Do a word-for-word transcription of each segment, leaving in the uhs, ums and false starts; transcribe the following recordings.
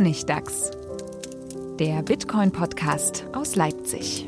Honigdachs, der Bitcoin-Podcast aus Leipzig.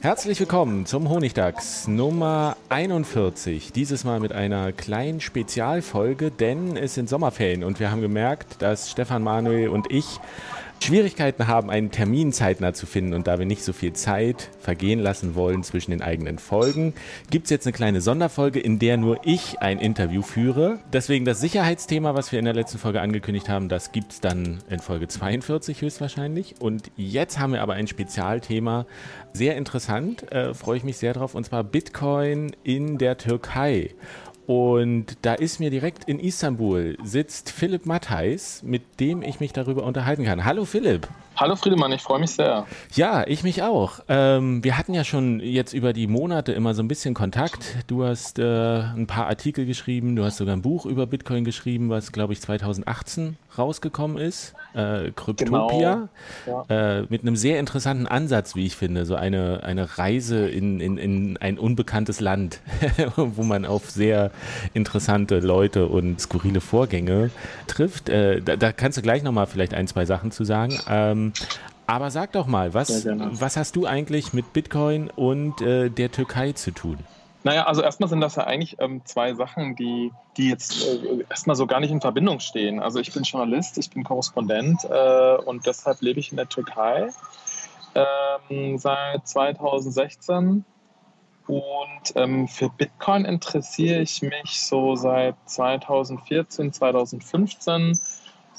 Herzlich willkommen zum Honigdachs Nummer einundvierzig, dieses Mal mit einer kleinen Spezialfolge, denn es sind Sommerferien und wir haben gemerkt, dass Stefan Manuel und ich Schwierigkeiten haben, einen Termin zeitnah zu finden, und da wir nicht so viel Zeit vergehen lassen wollen zwischen den eigenen Folgen, gibt es jetzt eine kleine Sonderfolge, in der nur ich ein Interview führe. Deswegen das Sicherheitsthema, was wir in der letzten Folge angekündigt haben, das gibt es dann in Folge zweiundvierzig höchstwahrscheinlich. Und jetzt haben wir aber ein Spezialthema, sehr interessant, äh, freue ich mich sehr drauf, und zwar Bitcoin in der Türkei. Und da ist mir direkt in Istanbul sitzt Philipp Mattheis, mit dem ich mich darüber unterhalten kann. Hallo Philipp. Hallo Friedemann, ich freue mich sehr. Ja, ich mich auch. Ähm, wir hatten ja schon jetzt über die Monate immer so ein bisschen Kontakt. Du hast äh, ein paar Artikel geschrieben, du hast sogar ein Buch über Bitcoin geschrieben, was glaube ich zweitausendachtzehn rausgekommen ist. Äh, Cryptopia. Genau. Ja. Äh, mit einem sehr interessanten Ansatz, wie ich finde. So eine, eine Reise in, in, in ein unbekanntes Land, wo man auf sehr interessante Leute und skurrile Vorgänge trifft. Äh, da, da kannst du gleich nochmal vielleicht ein, zwei Sachen zu sagen. Ähm, aber sag doch mal, was, was hast du eigentlich mit Bitcoin und äh, der Türkei zu tun? Naja, also erstmal sind das ja eigentlich ähm, zwei Sachen, die, die jetzt äh, erstmal so gar nicht in Verbindung stehen. Also ich bin Journalist, ich bin Korrespondent äh, und deshalb lebe ich in der Türkei ähm, seit zweitausendsechzehn. Und ähm, für Bitcoin interessiere ich mich so seit zweitausendvierzehn, zweitausendfünfzehn.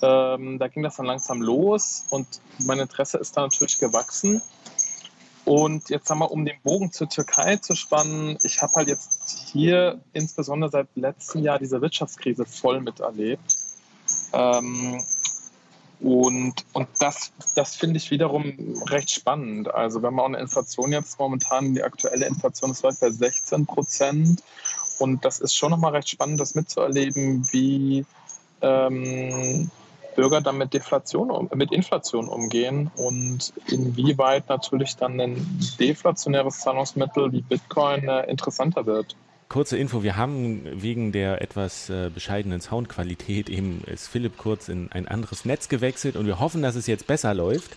Ähm, da ging das dann langsam los und mein Interesse ist da natürlich gewachsen. Und jetzt haben wir, um den Bogen zur Türkei zu spannen, ich habe halt jetzt hier insbesondere seit letztem Jahr diese Wirtschaftskrise voll miterlebt. Ähm, und, und das, das finde ich wiederum recht spannend. Also wenn man auch eine Inflation jetzt momentan, die aktuelle Inflation ist bei sechzehn Prozent. Und das ist schon nochmal recht spannend, das mitzuerleben, wie ähm, Bürger dann mit Deflation, mit Inflation umgehen und inwieweit natürlich dann ein deflationäres Zahlungsmittel wie Bitcoin äh, interessanter wird. Kurze Info, wir haben wegen der etwas äh, bescheidenen Soundqualität, eben ist Philipp kurz in ein anderes Netz gewechselt und wir hoffen, dass es jetzt besser läuft,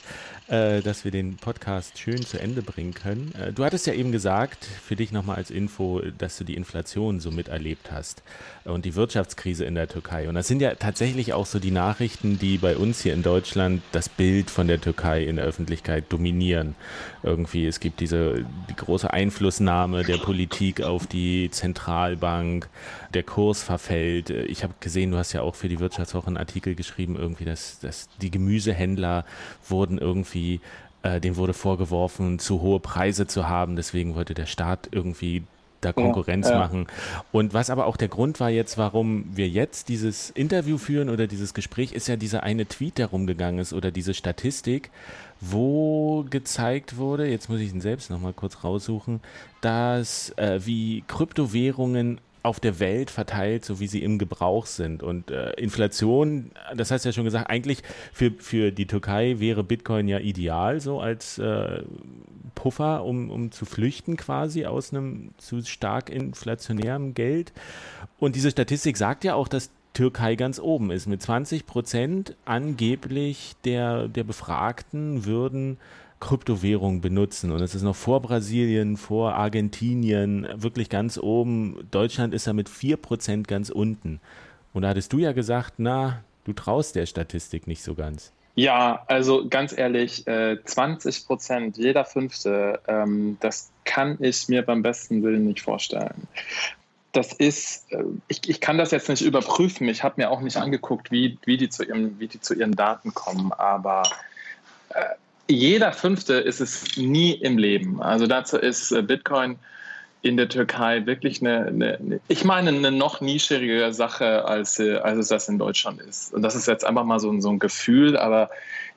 äh, dass wir den Podcast schön zu Ende bringen können. Äh, du hattest ja eben gesagt, für dich nochmal als Info, dass du die Inflation so miterlebt hast und die Wirtschaftskrise in der Türkei. Und das sind ja tatsächlich auch so die Nachrichten, die bei uns hier in Deutschland das Bild von der Türkei in der Öffentlichkeit dominieren. Irgendwie, es gibt diese die große Einflussnahme der Politik auf die Zentralbank, der Kurs verfällt. Ich habe gesehen, du hast ja auch für die Wirtschaftswoche einen Artikel geschrieben, irgendwie, dass, dass die Gemüsehändler wurden irgendwie, äh, dem wurde vorgeworfen, zu hohe Preise zu haben. Deswegen wollte der Staat irgendwie da Konkurrenz ja, ja. machen. Und was aber auch der Grund war jetzt, warum wir jetzt dieses Interview führen oder dieses Gespräch, ist ja dieser eine Tweet, der rumgegangen ist, oder diese Statistik, wo gezeigt wurde, jetzt muss ich ihn selbst nochmal kurz raussuchen, dass äh, wie Kryptowährungen auf der Welt verteilt, so wie sie im Gebrauch sind. Und äh, Inflation, das hast du ja schon gesagt, eigentlich für, für die Türkei wäre Bitcoin ja ideal, so als äh, Puffer, um, um zu flüchten quasi aus einem zu stark inflationärem Geld. Und diese Statistik sagt ja auch, dass Türkei ganz oben ist. Mit zwanzig Prozent angeblich der, der Befragten würden Kryptowährungen benutzen, und es ist noch vor Brasilien, vor Argentinien, wirklich ganz oben. Deutschland ist da mit vier Prozent ganz unten. Und da hattest du ja gesagt, na, du traust der Statistik nicht so ganz. Ja, also ganz ehrlich, zwanzig Prozent, jeder Fünfte, das kann ich mir beim besten Willen nicht vorstellen. Das ist, ich, ich kann das jetzt nicht überprüfen, ich habe mir auch nicht angeguckt, wie, wie, die zu ihrem, wie die zu ihren Daten kommen, aber jeder Fünfte ist es nie im Leben. Also dazu ist Bitcoin in der Türkei wirklich eine, eine, ich meine, eine noch nischigere Sache, als, als es das in Deutschland ist. Und das ist jetzt einfach mal so, so ein Gefühl, aber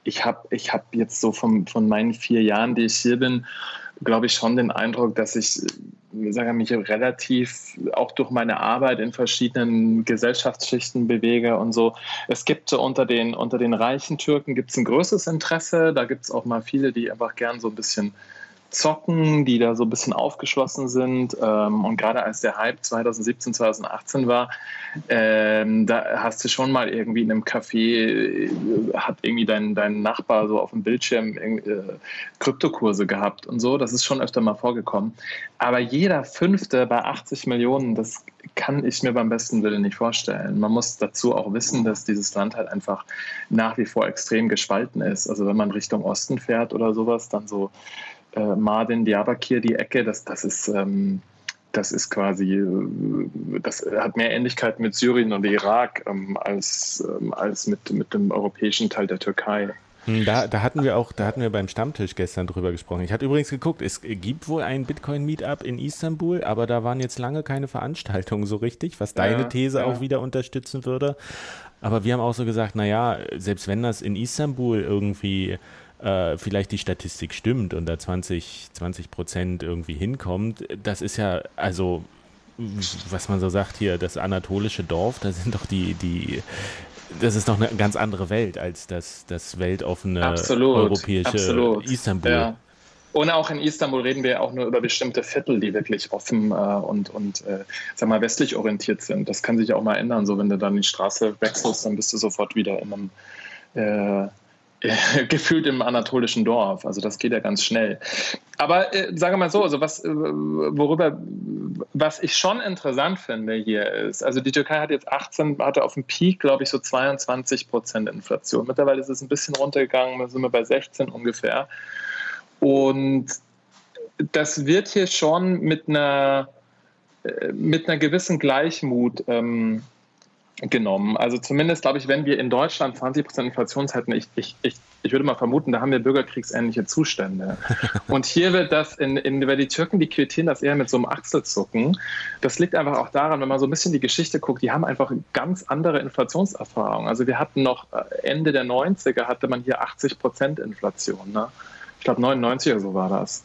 ich habe ich hab jetzt so vom, von meinen vier Jahren, die ich hier bin, glaube ich schon den Eindruck, dass ich sage, mich relativ auch durch meine Arbeit in verschiedenen Gesellschaftsschichten bewege und so. Es gibt unter den, unter den reichen Türken gibt's ein größeres Interesse, da gibt es auch mal viele, die einfach gern so ein bisschen zocken, die da so ein bisschen aufgeschlossen sind. Und gerade als der Hype zwanzig siebzehn, zwanzig achtzehn war, da hast du schon mal irgendwie in einem Café, hat irgendwie dein, dein Nachbar so auf dem Bildschirm Kryptokurse gehabt und so. Das ist schon öfter mal vorgekommen. Aber jeder Fünfte bei achtzig Millionen, das kann ich mir beim besten Willen nicht vorstellen. Man muss dazu auch wissen, dass dieses Land halt einfach nach wie vor extrem gespalten ist. Also wenn man Richtung Osten fährt oder sowas, dann so Äh, Mardin, Diyarbakir, die Ecke, das, das, ist, ähm, das ist quasi, das hat mehr Ähnlichkeit mit Syrien und Irak ähm, als, ähm, als mit, mit dem europäischen Teil der Türkei. Da, da hatten wir auch, da hatten wir beim Stammtisch gestern drüber gesprochen. Ich hatte übrigens geguckt, es gibt wohl ein Bitcoin-Meetup in Istanbul, aber da waren jetzt lange keine Veranstaltungen so richtig, was deine ja, These ja. auch wieder unterstützen würde. Aber wir haben auch so gesagt, naja, selbst wenn das in Istanbul irgendwie vielleicht die Statistik stimmt und da zwanzig Prozent irgendwie hinkommt, das ist ja, also, was man so sagt hier, das anatolische Dorf, da sind doch die, die das ist doch eine ganz andere Welt als das, das weltoffene absolut, europäische absolut. Istanbul. Ja. Und auch in Istanbul reden wir auch nur über bestimmte Viertel, die wirklich offen äh, und, und äh, sag mal, westlich orientiert sind. Das kann sich ja auch mal ändern, so wenn du dann die Straße wechselst, dann bist du sofort wieder in einem äh, gefühlt im anatolischen Dorf. Also das geht ja ganz schnell. Aber äh, sage mal so, also was, äh, worüber, was ich schon interessant finde hier ist, also die Türkei hat jetzt achtzehn, hatte auf dem Peak, glaube ich, so zweiundzwanzig Prozent Inflation. Mittlerweile ist es ein bisschen runtergegangen, da sind wir bei sechzehn ungefähr. Und das wird hier schon mit einer, mit einer gewissen Gleichmut ähm, genommen. Also zumindest, glaube ich, wenn wir in Deutschland zwanzig Prozent Inflation hätten, ich, ich, ich, ich würde mal vermuten, da haben wir bürgerkriegsähnliche Zustände. Und hier wird das, in, in, weil die Türken, die quittieren das eher mit so einem Achselzucken. Das liegt einfach auch daran, wenn man so ein bisschen die Geschichte guckt, die haben einfach ganz andere Inflationserfahrungen. Also wir hatten noch Ende der neunziger hatte man hier achtzig Prozent Inflation. Ne? Ich glaube neunundneunzig oder so war das.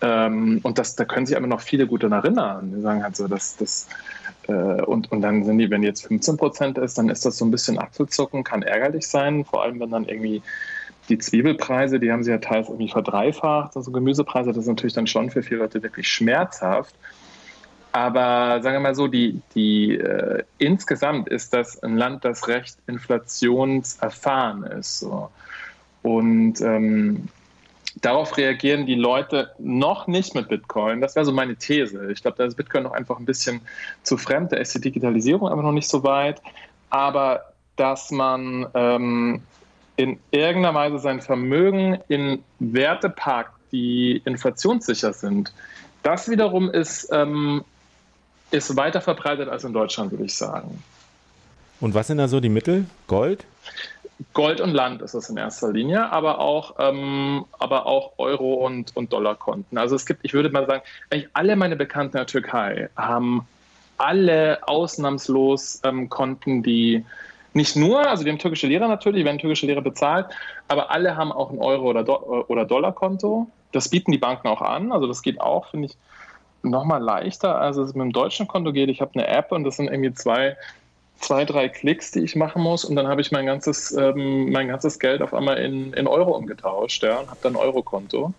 Ähm, und das, da können sich aber noch viele gut daran erinnern. Die sagen halt so, dass das äh, und, und dann sind die, wenn jetzt fünfzehn Prozent ist, dann ist das so ein bisschen Achselzucken, kann ärgerlich sein, vor allem wenn dann irgendwie die Zwiebelpreise, die haben sie ja teils irgendwie verdreifacht, also Gemüsepreise, das ist natürlich dann schon für viele Leute wirklich schmerzhaft. Aber sagen wir mal so, die, die, äh, insgesamt ist das ein Land, das recht inflationserfahren ist. So. Und ähm, darauf reagieren die Leute noch nicht mit Bitcoin. Das wäre so meine These. Ich glaube, da ist Bitcoin noch einfach ein bisschen zu fremd. Da ist die Digitalisierung einfach noch nicht so weit. Aber dass man ähm, in irgendeiner Weise sein Vermögen in Werte parkt, die inflationssicher sind, das wiederum ist, ähm, ist weiter verbreitet als in Deutschland, würde ich sagen. Und was sind da so die Mittel? Gold? Gold und Land ist es in erster Linie, aber auch, ähm, aber auch Euro- und, und Dollarkonten. Also es gibt, ich würde mal sagen, eigentlich alle meine Bekannten in der Türkei haben alle ausnahmslos ähm, Konten, die nicht nur, also wir haben türkische Lira natürlich, werden türkische Lira bezahlt, aber alle haben auch ein Euro- oder, Do- oder Dollarkonto. Das bieten die Banken auch an, also das geht auch, finde ich, nochmal leichter, als es mit dem deutschen Konto geht. Ich habe eine App und das sind irgendwie zwei... zwei, drei Klicks, die ich machen muss und dann habe ich mein ganzes, ähm, mein ganzes Geld auf einmal in, in Euro umgetauscht, ja, und habe dann ein Eurokonto.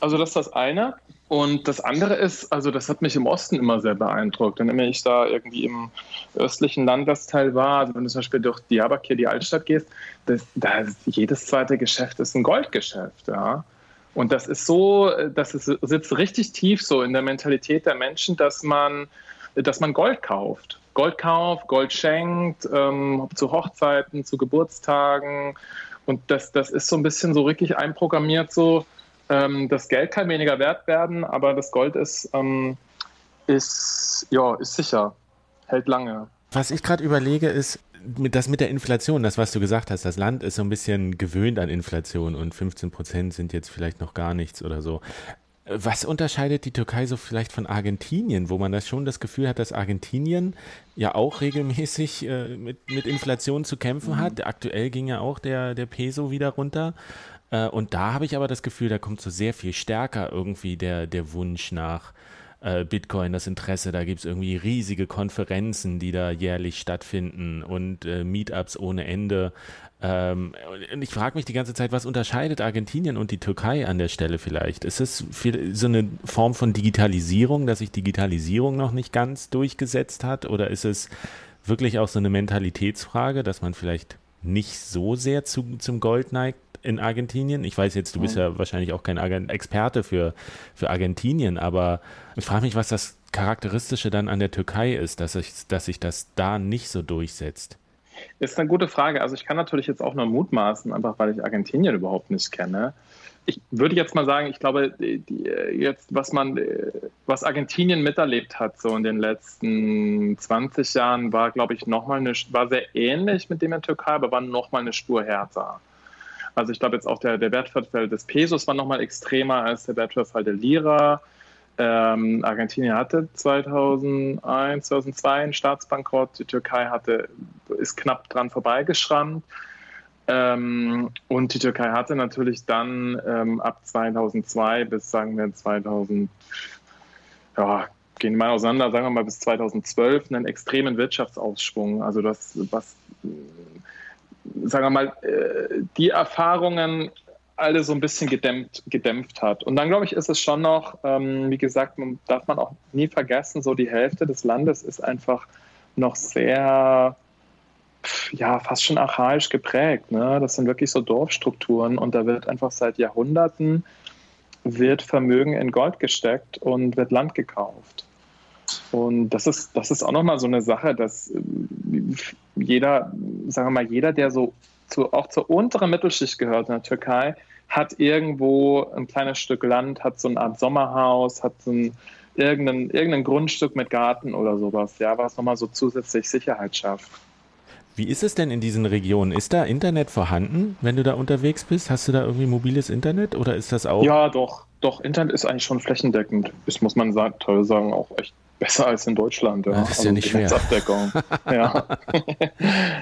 Also das ist das eine. Und das andere ist, also das hat mich im Osten immer sehr beeindruckt. Wenn immer ich da irgendwie im östlichen Landesteil war, also wenn du zum Beispiel durch Diyarbakir, die Altstadt gehst, das, da ist jedes zweite Geschäft ist ein Goldgeschäft, ja. Und das ist so, das ist, sitzt richtig tief so in der Mentalität der Menschen, dass man, dass man Gold kauft. Gold kauft, Gold schenkt, ähm, zu Hochzeiten, zu Geburtstagen Und das, das ist so ein bisschen so richtig einprogrammiert, so ähm, das Geld kann weniger wert werden, aber das Gold ist, ähm, ist, ja, ist sicher, hält lange. Was ich gerade überlege, ist das mit der Inflation, das, was du gesagt hast. Das Land ist so ein bisschen gewöhnt an Inflation und fünfzehn Prozent sind jetzt vielleicht noch gar nichts oder so. Was unterscheidet die Türkei so vielleicht von Argentinien, wo man das schon das Gefühl hat, dass Argentinien ja auch regelmäßig äh, mit, mit Inflation zu kämpfen hat? Aktuell ging ja auch der, der Peso wieder runter. Äh, und da habe ich aber das Gefühl, da kommt so sehr viel stärker irgendwie der, der Wunsch nach äh, Bitcoin, das Interesse. Da gibt es irgendwie riesige Konferenzen, die da jährlich stattfinden und äh, Meetups ohne Ende. Ähm, und ich frage mich die ganze Zeit, was unterscheidet Argentinien und die Türkei an der Stelle vielleicht? Ist es viel, so eine Form von Digitalisierung, dass sich Digitalisierung noch nicht ganz durchgesetzt hat? Oder ist es wirklich auch so eine Mentalitätsfrage, dass man vielleicht nicht so sehr zu, zum Gold neigt in Argentinien? Ich weiß jetzt, du bist ja wahrscheinlich auch kein Argen- Experte für, für Argentinien, aber ich frage mich, was das Charakteristische dann an der Türkei ist, dass sich dass ich das da nicht so durchsetzt. Ist eine gute Frage. Also ich kann natürlich jetzt auch nur mutmaßen, einfach weil ich Argentinien überhaupt nicht kenne. Ich würde jetzt mal sagen, ich glaube, die, jetzt was man, was Argentinien miterlebt hat so in den letzten zwanzig Jahren, war, glaube ich, noch mal eine, war sehr ähnlich mit dem in der Türkei, aber war noch mal eine Spur härter. Also ich glaube jetzt auch der, der Wertverfall des Pesos war noch mal extremer als der Wertverfall der Lira. Ähm, Argentinien hatte zweitausendeins, zweitausendzwei einen Staatsbankrott, die Türkei hatte, ist knapp dran vorbeigeschrammt ähm, und die Türkei hatte natürlich dann ähm, ab zweitausendzwei bis, sagen wir, zweitausend, ja, gehen wir mal auseinander, sagen wir mal bis zweitausendzwölf einen extremen Wirtschaftsausschwung, also das, was, sagen wir mal, die Erfahrungen alle so ein bisschen gedämpft, gedämpft hat. Und dann, glaube ich, ist es schon noch, ähm, wie gesagt, man, darf man auch nie vergessen, so die Hälfte des Landes ist einfach noch sehr, ja, fast schon archaisch geprägt. Ne? Das sind wirklich so Dorfstrukturen und da wird einfach seit Jahrhunderten wird Vermögen in Gold gesteckt und wird Land gekauft. Und das ist, das ist auch nochmal so eine Sache, dass jeder, sagen wir mal, jeder, der so Zu, auch zur unteren Mittelschicht gehört in der Türkei, hat irgendwo ein kleines Stück Land, hat so eine Art Sommerhaus, hat so ein, irgendein, irgendein Grundstück mit Garten oder sowas, ja, was nochmal so zusätzlich Sicherheit schafft. Wie ist es denn in diesen Regionen? Ist da Internet vorhanden, wenn du da unterwegs bist? Hast du da irgendwie mobiles Internet oder ist das auch? Ja, doch, doch, Internet ist eigentlich schon flächendeckend. Das muss man sagen, toll sagen, auch echt besser als in Deutschland. Ja. Das ist also ja nicht schwer. Netzabdeckung. Ja.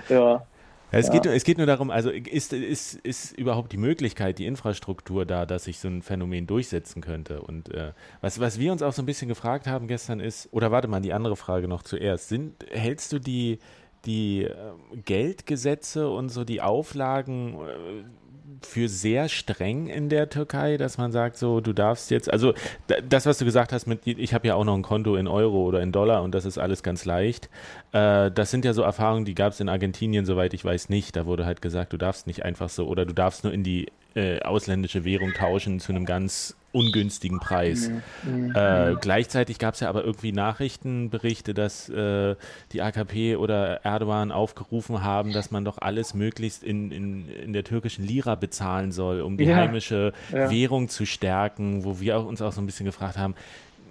Ja. Es, ja. geht, es geht nur darum, also ist, ist, ist überhaupt die Möglichkeit, die Infrastruktur da, dass sich so ein Phänomen durchsetzen könnte? Und äh, was, was wir uns auch so ein bisschen gefragt haben gestern ist, oder warte mal, die andere Frage noch zuerst. Sind, hältst du die, die äh, Geldgesetze und so die Auflagen äh, für sehr streng in der Türkei, dass man sagt, so du darfst jetzt, also d- das, was du gesagt hast, mit, ich habe ja auch noch ein Konto in Euro oder in Dollar und das ist alles ganz leicht. Das sind ja so Erfahrungen, die gab es in Argentinien, soweit ich weiß, nicht. Da wurde halt gesagt, du darfst nicht einfach so oder du darfst nur in die äh, ausländische Währung tauschen zu einem ganz ungünstigen Preis. Mhm. Mhm. Äh, gleichzeitig gab es ja aber irgendwie Nachrichtenberichte, dass äh, die A K P oder Erdogan aufgerufen haben, dass man doch alles möglichst in, in, in der türkischen Lira bezahlen soll, um die ja. heimische ja. Währung zu stärken, wo wir auch, uns auch so ein bisschen gefragt haben,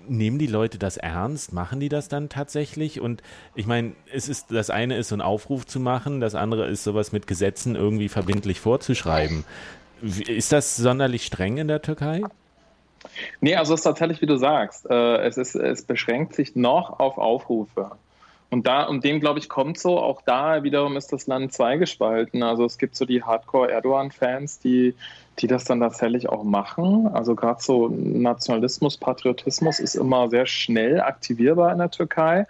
nehmen die Leute das ernst? Machen die das dann tatsächlich? Und ich meine, es ist, das eine ist so einen Aufruf zu machen, das andere ist sowas mit Gesetzen irgendwie verbindlich vorzuschreiben. Ist das sonderlich streng in der Türkei? Nee, also es ist tatsächlich, wie du sagst, es, ist, es beschränkt sich noch auf Aufrufe. Und da, um dem, glaube ich, kommt so, auch da wiederum ist das Land zweigespalten. Also es gibt so die Hardcore-Erdogan-Fans, die, die das dann tatsächlich auch machen. Also gerade so Nationalismus, Patriotismus ist immer sehr schnell aktivierbar in der Türkei.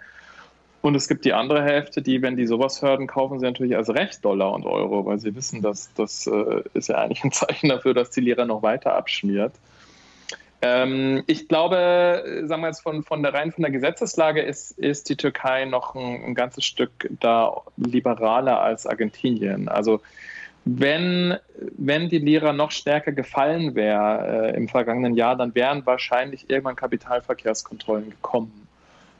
Und es gibt die andere Hälfte, die, wenn die sowas hören, kaufen sie natürlich als Recht Dollar und Euro, weil sie wissen, dass das ist ja eigentlich ein Zeichen dafür, dass die Lira noch weiter abschmiert. Ich glaube, sagen wir jetzt von, von der rein von der Gesetzeslage ist, ist die Türkei noch ein, ein ganzes Stück da liberaler als Argentinien. Also wenn, wenn die Lira noch stärker gefallen wäre äh, im vergangenen Jahr, dann wären wahrscheinlich irgendwann Kapitalverkehrskontrollen gekommen.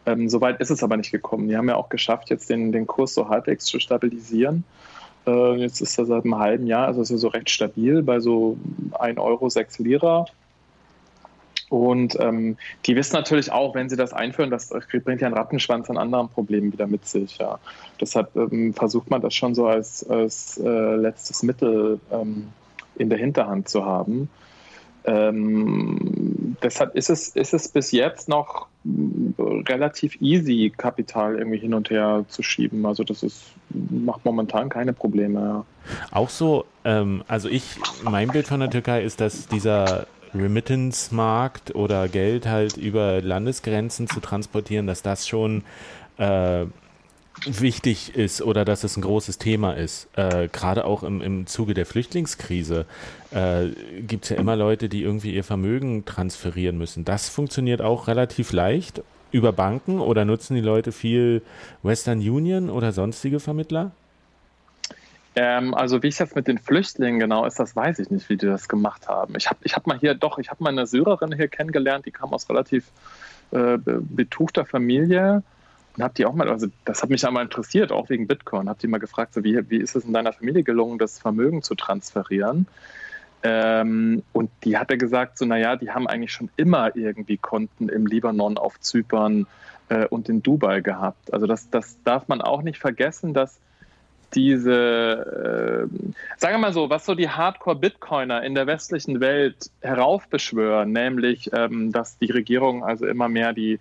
Ähm, Soweit ist es aber nicht gekommen. Die haben ja auch geschafft, jetzt den, den Kurs so halbwegs zu stabilisieren. Äh, jetzt ist er seit einem halben Jahr, also ist er so recht stabil bei so ein Euro, sechs Lira. Und ähm, die wissen natürlich auch, wenn sie das einführen, das bringt ja einen Rattenschwanz an anderen Problemen wieder mit sich. Ja. Deshalb ähm, versucht man das schon so als, als äh, letztes Mittel ähm, in der Hinterhand zu haben. Ähm, deshalb ist es, ist es bis jetzt noch relativ easy, Kapital irgendwie hin und her zu schieben. Also das ist, macht momentan keine Probleme. Ja. Auch so, ähm, also ich, mein Bild von der Türkei ist, dass dieser Remittance-Markt oder Geld halt über Landesgrenzen zu transportieren, dass das schon äh, wichtig ist oder dass es ein großes Thema ist. Äh, gerade auch im, im Zuge der Flüchtlingskrise äh, gibt es ja immer Leute, die irgendwie ihr Vermögen transferieren müssen. Das funktioniert auch relativ leicht über Banken oder nutzen die Leute viel Western Union oder sonstige Vermittler? Ähm, also wie ich das mit den Flüchtlingen genau ist, das weiß ich nicht, wie die das gemacht haben. Ich habe ich hab mal hier, doch, ich habe mal eine Syrerin hier kennengelernt, die kam aus relativ äh, betuchter Familie und habe die auch mal, also das hat mich ja mal interessiert, auch wegen Bitcoin, habe die mal gefragt, so, wie, wie ist es in deiner Familie gelungen, das Vermögen zu transferieren? Ähm, und die hat ja gesagt, so naja, die haben eigentlich schon immer irgendwie Konten im Libanon, auf Zypern äh, und in Dubai gehabt. Also das, das darf man auch nicht vergessen, dass diese, äh, sagen wir mal so, was so die Hardcore-Bitcoiner in der westlichen Welt heraufbeschwören, nämlich, ähm, dass die Regierung also immer mehr die,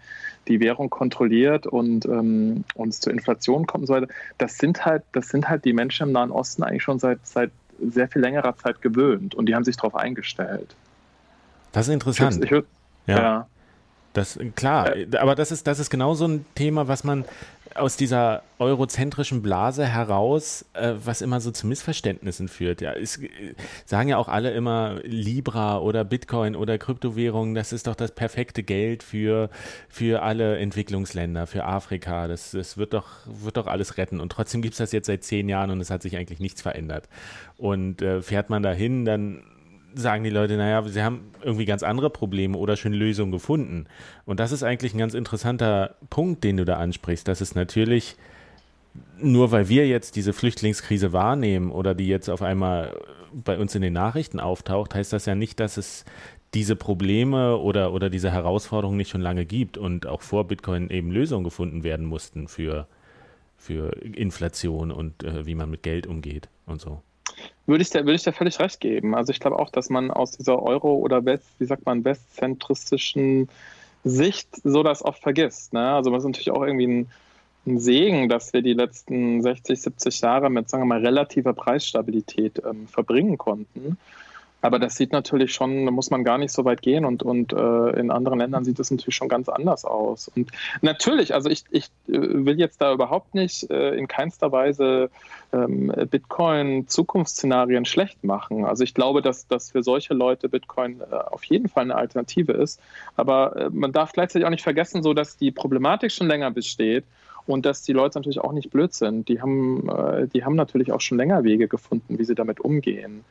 die Währung kontrolliert und ähm, uns zur Inflation kommt und so weiter, das sind halt, das sind halt die Menschen im Nahen Osten eigentlich schon seit, seit sehr viel längerer Zeit gewöhnt und die haben sich darauf eingestellt. Das ist interessant. Ich würd, ich würd, ja. ja. Das, klar, äh, aber das ist, das ist genau so ein Thema, was man aus dieser eurozentrischen Blase heraus, äh, was immer so zu Missverständnissen führt. Ja, es, äh, sagen ja auch alle immer, Libra oder Bitcoin oder Kryptowährungen, das ist doch das perfekte Geld für, für alle Entwicklungsländer, für Afrika. Das, das wird doch, wird doch alles retten. Und trotzdem gibt es das jetzt seit zehn Jahren und es hat sich eigentlich nichts verändert. Und äh, fährt man dahin, dann sagen die Leute, naja, sie haben irgendwie ganz andere Probleme oder schon Lösungen gefunden. Und das ist eigentlich ein ganz interessanter Punkt, den du da ansprichst, dass es natürlich, nur weil wir jetzt diese Flüchtlingskrise wahrnehmen oder die jetzt auf einmal bei uns in den Nachrichten auftaucht, heißt das ja nicht, dass es diese Probleme oder, oder diese Herausforderungen nicht schon lange gibt und auch vor Bitcoin eben Lösungen gefunden werden mussten für, für Inflation und äh, wie man mit Geld umgeht und so. Würde ich, da, würde ich da völlig recht geben. Also ich glaube auch, dass man aus dieser Euro- oder West, wie sagt man, westzentristischen Sicht so das oft vergisst. Ne? Also das ist natürlich auch irgendwie ein, ein Segen, dass wir die letzten sechzig, siebzig Jahre mit, sagen wir mal, relativer Preisstabilität ähm, verbringen konnten. Aber das sieht natürlich schon, da muss man gar nicht so weit gehen und, und äh, in anderen Ländern sieht das natürlich schon ganz anders aus. Und natürlich, also ich, ich will jetzt da überhaupt nicht äh, in keinster Weise Bitcoin-Zukunftsszenarien schlecht machen. Also ich glaube, dass, dass für solche Leute Bitcoin äh, auf jeden Fall eine Alternative ist. Aber äh, man darf gleichzeitig auch nicht vergessen, so dass die Problematik schon länger besteht und dass die Leute natürlich auch nicht blöd sind. Die haben, äh, die haben natürlich auch schon länger Wege gefunden, wie sie damit umgehen.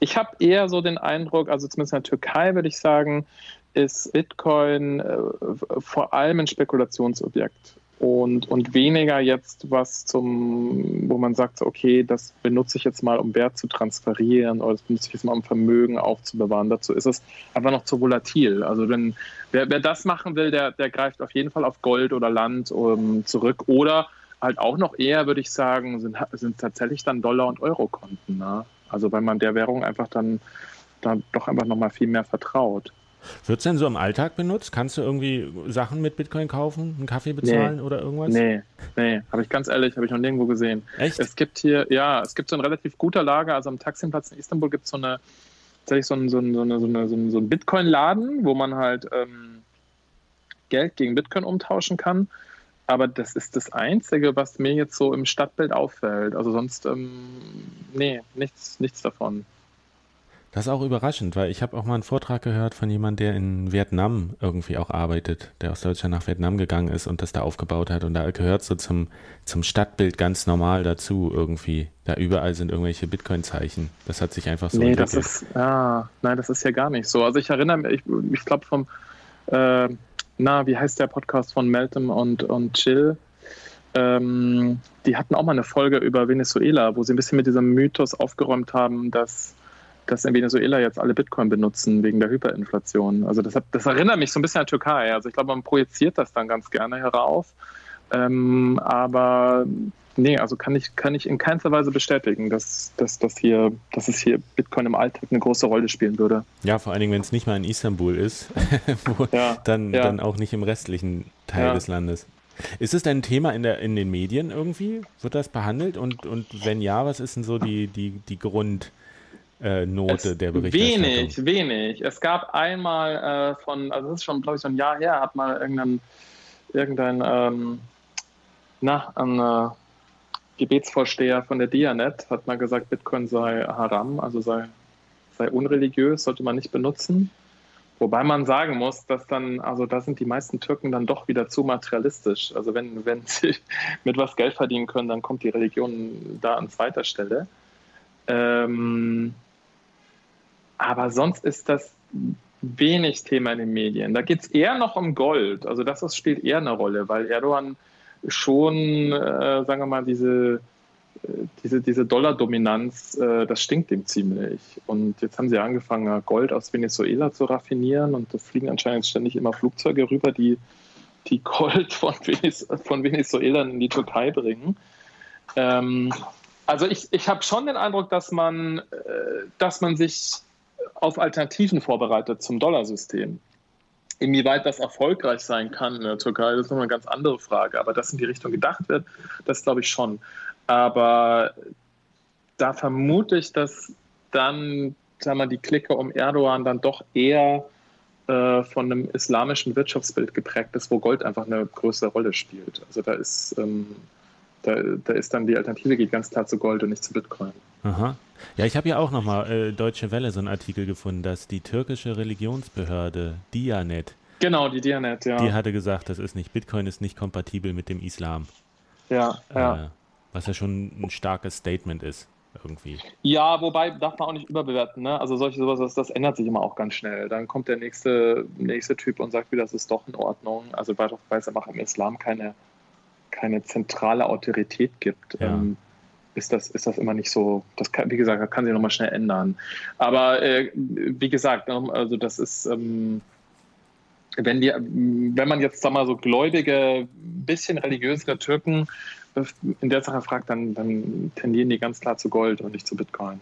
Ich habe eher so den Eindruck, also zumindest in der Türkei würde ich sagen, ist Bitcoin äh, vor allem ein Spekulationsobjekt. Und, und weniger jetzt was zum, wo man sagt, okay, das benutze ich jetzt mal, um Wert zu transferieren oder das benutze ich jetzt mal, um Vermögen aufzubewahren. Dazu ist es einfach noch zu volatil. Also wenn wer, wer das machen will, der, der greift auf jeden Fall auf Gold oder Land um, zurück. Oder halt auch noch eher, würde ich sagen, sind, sind tatsächlich dann Dollar- und Euro-Konten. Ne? Also weil man der Währung einfach dann, dann doch einfach nochmal viel mehr vertraut. Wird es denn so im Alltag benutzt? Kannst du irgendwie Sachen mit Bitcoin kaufen, einen Kaffee bezahlen nee, oder irgendwas? Nee, nee, habe ich ganz ehrlich, habe ich noch nirgendwo gesehen. Echt? Es gibt hier, ja, es gibt so ein relativ guter Lager, also am Taksimplatz in Istanbul gibt es so eine, tatsächlich so einen so ein, so eine, so eine, so ein, so ein Bitcoin-Laden, wo man halt ähm, Geld gegen Bitcoin umtauschen kann. Aber das ist das Einzige, was mir jetzt so im Stadtbild auffällt. Also sonst, ähm, nee, nichts, nichts davon. Das ist auch überraschend, weil ich habe auch mal einen Vortrag gehört von jemandem, der in Vietnam irgendwie auch arbeitet, der aus Deutschland nach Vietnam gegangen ist und das da aufgebaut hat. Und da gehört so zum, zum Stadtbild ganz normal dazu irgendwie. Da überall sind irgendwelche Bitcoin-Zeichen. Das hat sich einfach so nee, entwickelt. Das ist, ah, nein, das ist ja gar nicht so. Also ich erinnere mich, ich, ich glaube vom, äh, na, wie heißt der Podcast von Meltem und, und Jill? Ähm, die hatten auch mal eine Folge über Venezuela, wo sie ein bisschen mit diesem Mythos aufgeräumt haben, dass, dass in Venezuela jetzt alle Bitcoin benutzen wegen der Hyperinflation. Also das, hat, das erinnert mich so ein bisschen an die Türkei. Also ich glaube, man projiziert das dann ganz gerne herauf. Ähm, aber nee, also kann ich, kann ich in keinster Weise bestätigen, dass, dass, dass, hier, dass es hier Bitcoin im Alltag eine große Rolle spielen würde. Ja, vor allen Dingen, wenn es nicht mal in Istanbul ist, wo ja, dann, ja. dann auch nicht im restlichen Teil ja. des Landes. Ist es denn ein Thema in, der, in den Medien irgendwie? Wird das behandelt? Und, und wenn ja, was ist denn so die, die, die Grundnote äh, der Berichterstattung? Wenig, wenig. Es gab einmal äh, von, also das ist schon, glaube ich, so ein Jahr her, hat mal irgendein, irgendein ähm, na, ein äh, Gebetsvorsteher von der Diyanet hat mal gesagt, Bitcoin sei haram, also sei, sei unreligiös, sollte man nicht benutzen. Wobei man sagen muss, dass dann, also da sind die meisten Türken dann doch wieder zu materialistisch. Also wenn, wenn sie mit was Geld verdienen können, dann kommt die Religion da an zweiter Stelle. Ähm, aber sonst ist das wenig Thema in den Medien. Da geht es eher noch um Gold. Also das, das spielt eher eine Rolle, weil Erdogan schon, äh, sagen wir mal, diese... Diese, diese Dollar-Dominanz, das stinkt ihm ziemlich. Und jetzt haben sie angefangen, Gold aus Venezuela zu raffinieren. Und da fliegen anscheinend ständig immer Flugzeuge rüber, die, die Gold von Venezuela in die Türkei bringen. Ähm, also ich, ich habe schon den Eindruck, dass man, dass man sich auf Alternativen vorbereitet zum Dollarsystem. Inwieweit das erfolgreich sein kann in der Türkei, das ist nochmal eine ganz andere Frage. Aber dass in die Richtung gedacht wird, das glaube ich schon. Aber da vermute ich, dass dann, sagen wir, die Clique um Erdogan dann doch eher äh, von einem islamischen Wirtschaftsbild geprägt ist, wo Gold einfach eine größere Rolle spielt. Also da ist, ähm, da, da ist dann die Alternative, geht ganz klar zu Gold und nicht zu Bitcoin. Aha. Ja, ich habe ja auch nochmal äh, Deutsche Welle so einen Artikel gefunden, dass die türkische Religionsbehörde Diyanet, genau, die Diyanet, ja. Die hatte gesagt, das ist nicht, Bitcoin ist nicht kompatibel mit dem Islam. Ja, ja. Äh, Was ja schon ein starkes Statement ist, irgendwie. Ja, wobei, darf man auch nicht überbewerten, ne? Also solche sowas, das, das ändert sich immer auch ganz schnell. Dann kommt der nächste, nächste Typ und sagt, wie, das ist doch in Ordnung. Also weil es einfach im Islam keine, keine zentrale Autorität gibt, ja. ähm, ist, das, ist das immer nicht so, das kann, wie gesagt, das kann sich nochmal schnell ändern. Aber äh, wie gesagt, also das ist... Ähm, Wenn, die, wenn man jetzt, sag mal, so gläubige, bisschen religiösere Türken in der Sache fragt, dann, dann tendieren die ganz klar zu Gold und nicht zu Bitcoin.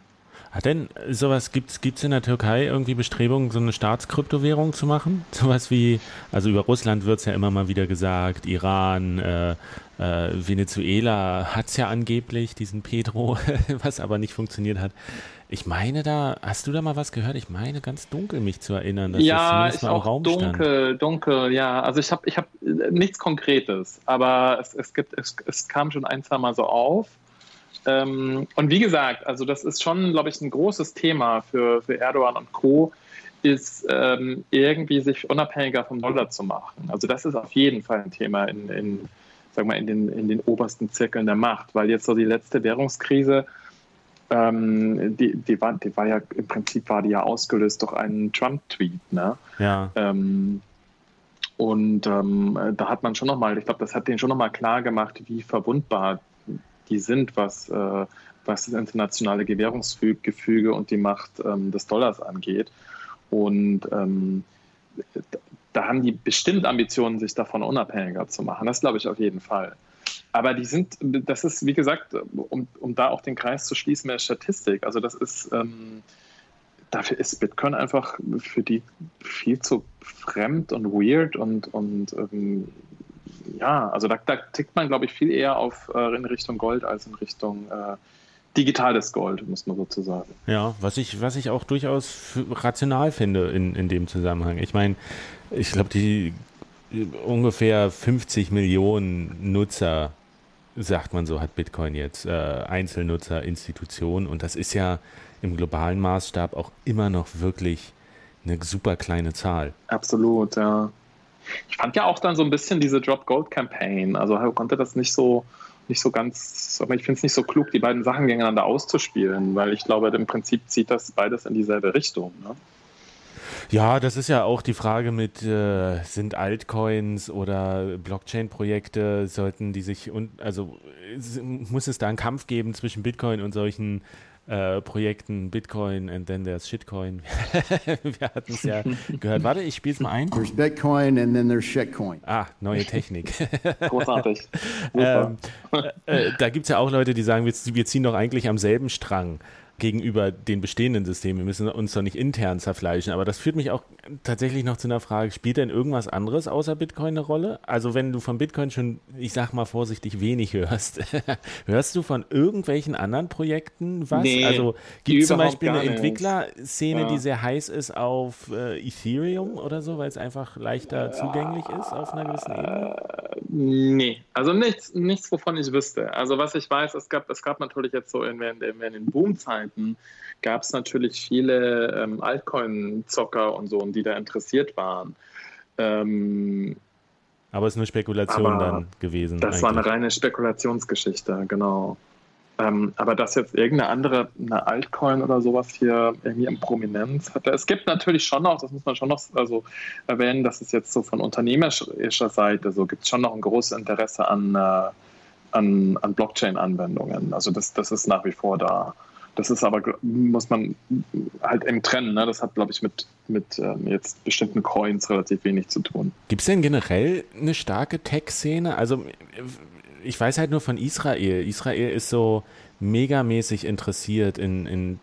Hat denn sowas, gibt's, gibt's in der Türkei irgendwie Bestrebungen, so eine Staatskryptowährung zu machen? Sowas wie, also über Russland wird es ja immer mal wieder gesagt, Iran, äh, äh, Venezuela hat es ja angeblich, diesen Petro, was aber nicht funktioniert hat. Ich meine da, hast du da mal was gehört? Ich meine ganz dunkel, mich zu erinnern, dass ja, das zumindest mal im Raum dunkel, stand. Ja, dunkel, dunkel, ja. Also ich habe ich hab nichts Konkretes, aber es, es, gibt, es, es kam schon ein, zwei Mal so auf. Und wie gesagt, also das ist schon, glaube ich, ein großes Thema für, für Erdogan und Co., ist ähm, irgendwie sich unabhängiger vom Dollar zu machen. Also das ist auf jeden Fall ein Thema in, in, sag mal, in, den, in den obersten Zirkeln der Macht, weil jetzt so die letzte Währungskrise, ähm, die, die, war, die war ja, im Prinzip war die ja ausgelöst durch einen Trump-Tweet, ne? Ja. Ähm, und ähm, da hat man schon nochmal, ich glaube, das hat denen schon nochmal klar gemacht, wie verwundbar die sind, was, äh, was das internationale Gewährungsgefüge und die Macht ähm, des Dollars angeht. Und ähm, da haben die bestimmt Ambitionen, sich davon unabhängiger zu machen. Das glaube ich auf jeden Fall. Aber die sind, das ist, wie gesagt, um, um da auch den Kreis zu schließen mit der Statistik, also das ist, ähm, dafür ist Bitcoin einfach für die viel zu fremd und weird und, und ähm, ja, also da, da tickt man, glaube ich, viel eher auf, äh, in Richtung Gold als in Richtung äh, digitales Gold, muss man sozusagen. Ja, was ich, was ich auch durchaus rational finde in, in dem Zusammenhang. Ich meine, ich glaube, die ungefähr fünfzig Millionen Nutzer, sagt man so, hat Bitcoin jetzt, äh, Einzelnutzer, Institutionen. Und das ist ja im globalen Maßstab auch immer noch wirklich eine super kleine Zahl. Absolut, ja. Ich fand ja auch dann so ein bisschen diese Drop-Gold-Campaign, also konnte das nicht so, nicht so ganz, ich finde es nicht so klug, die beiden Sachen gegeneinander auszuspielen, weil ich glaube, im Prinzip zieht das beides in dieselbe Richtung. Ne? Ja, das ist ja auch die Frage mit, äh, sind Altcoins oder Blockchain-Projekte, sollten die sich, und also muss es da einen Kampf geben zwischen Bitcoin und solchen Äh, Projekten, Bitcoin and then there's Shitcoin. Wir hatten es ja gehört. Warte, ich spiele es mal ein. There's Bitcoin and then there's Shitcoin. Ah, neue Technik. Großartig. Ähm, äh, da gibt es ja auch Leute, die sagen, wir, wir ziehen doch eigentlich am selben Strang gegenüber den bestehenden Systemen. Wir müssen uns doch nicht intern zerfleischen. Aber das führt mich auch tatsächlich noch zu einer Frage, spielt denn irgendwas anderes außer Bitcoin eine Rolle? Also wenn du von Bitcoin schon, ich sag mal vorsichtig, wenig hörst, hörst du von irgendwelchen anderen Projekten was? Nee, also gibt es zum Beispiel eine Entwicklerszene, ja, die sehr heiß ist auf äh, Ethereum oder so, weil es einfach leichter äh, zugänglich ist auf einer gewissen Ebene? Äh, nee, also nichts, nichts, wovon ich wüsste. Also was ich weiß, es gab, es gab natürlich jetzt so in, in, in den Boomzeiten gab es natürlich viele ähm, Altcoin-Zocker und so, die da interessiert waren. Ähm, aber es ist nur Spekulation dann gewesen. Das eigentlich war eine reine Spekulationsgeschichte, genau. Ähm, aber dass jetzt irgendeine andere, eine Altcoin oder sowas hier irgendwie in Prominenz hatte. Es gibt natürlich schon noch, das muss man schon noch also erwähnen, dass es jetzt so von unternehmerischer Seite so gibt es schon noch ein großes Interesse an, äh, an, an Blockchain-Anwendungen. Also das, das ist nach wie vor da. Das ist aber, muss man halt eng trennen. Ne? Das hat, glaube ich, mit, mit ähm, jetzt bestimmten Coins relativ wenig zu tun. Gibt es denn generell eine starke Tech-Szene? Also ich weiß halt nur von Israel. Israel ist so megamäßig interessiert in, in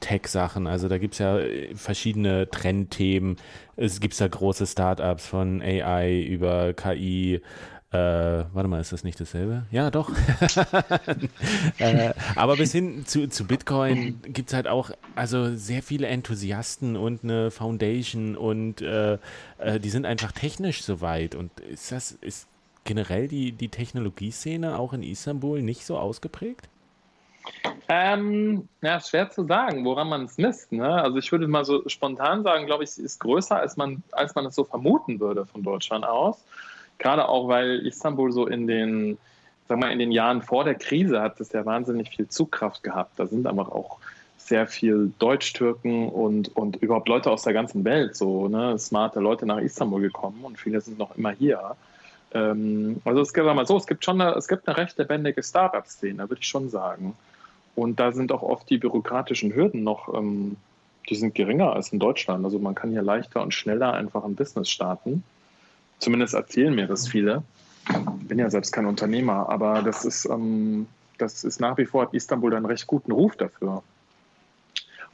Tech-Sachen. Also da gibt es ja verschiedene Trendthemen. Es gibt da große Startups von A I über K I. Äh, warte mal, ist das nicht dasselbe? Ja, doch. äh, aber bis hin zu, zu Bitcoin gibt es halt auch also sehr viele Enthusiasten und eine Foundation und äh, äh, die sind einfach technisch so weit. Und ist das ist generell die, die Technologieszene auch in Istanbul nicht so ausgeprägt? Ähm, ja, schwer zu sagen, woran man es misst. Ne? Also ich würde mal so spontan sagen, glaube ich, ist größer, als man, als man es so vermuten würde von Deutschland aus. Gerade auch, weil Istanbul so in den, sag mal, in den Jahren vor der Krise hat es ja wahnsinnig viel Zugkraft gehabt. Da sind aber auch sehr viel Deutsch-Türken und, und überhaupt Leute aus der ganzen Welt, so ne, smarte Leute nach Istanbul gekommen und viele sind noch immer hier. Ähm, also es gibt mal so, es gibt schon eine, es gibt eine recht lebendige Startup-Szene, würde ich schon sagen. Und da sind auch oft die bürokratischen Hürden noch, ähm, die sind geringer als in Deutschland. Also man kann hier leichter und schneller einfach ein Business starten. Zumindest erzählen mir das viele. Ich bin ja selbst kein Unternehmer, aber das ist, ähm, das ist nach wie vor, hat Istanbul einen recht guten Ruf dafür.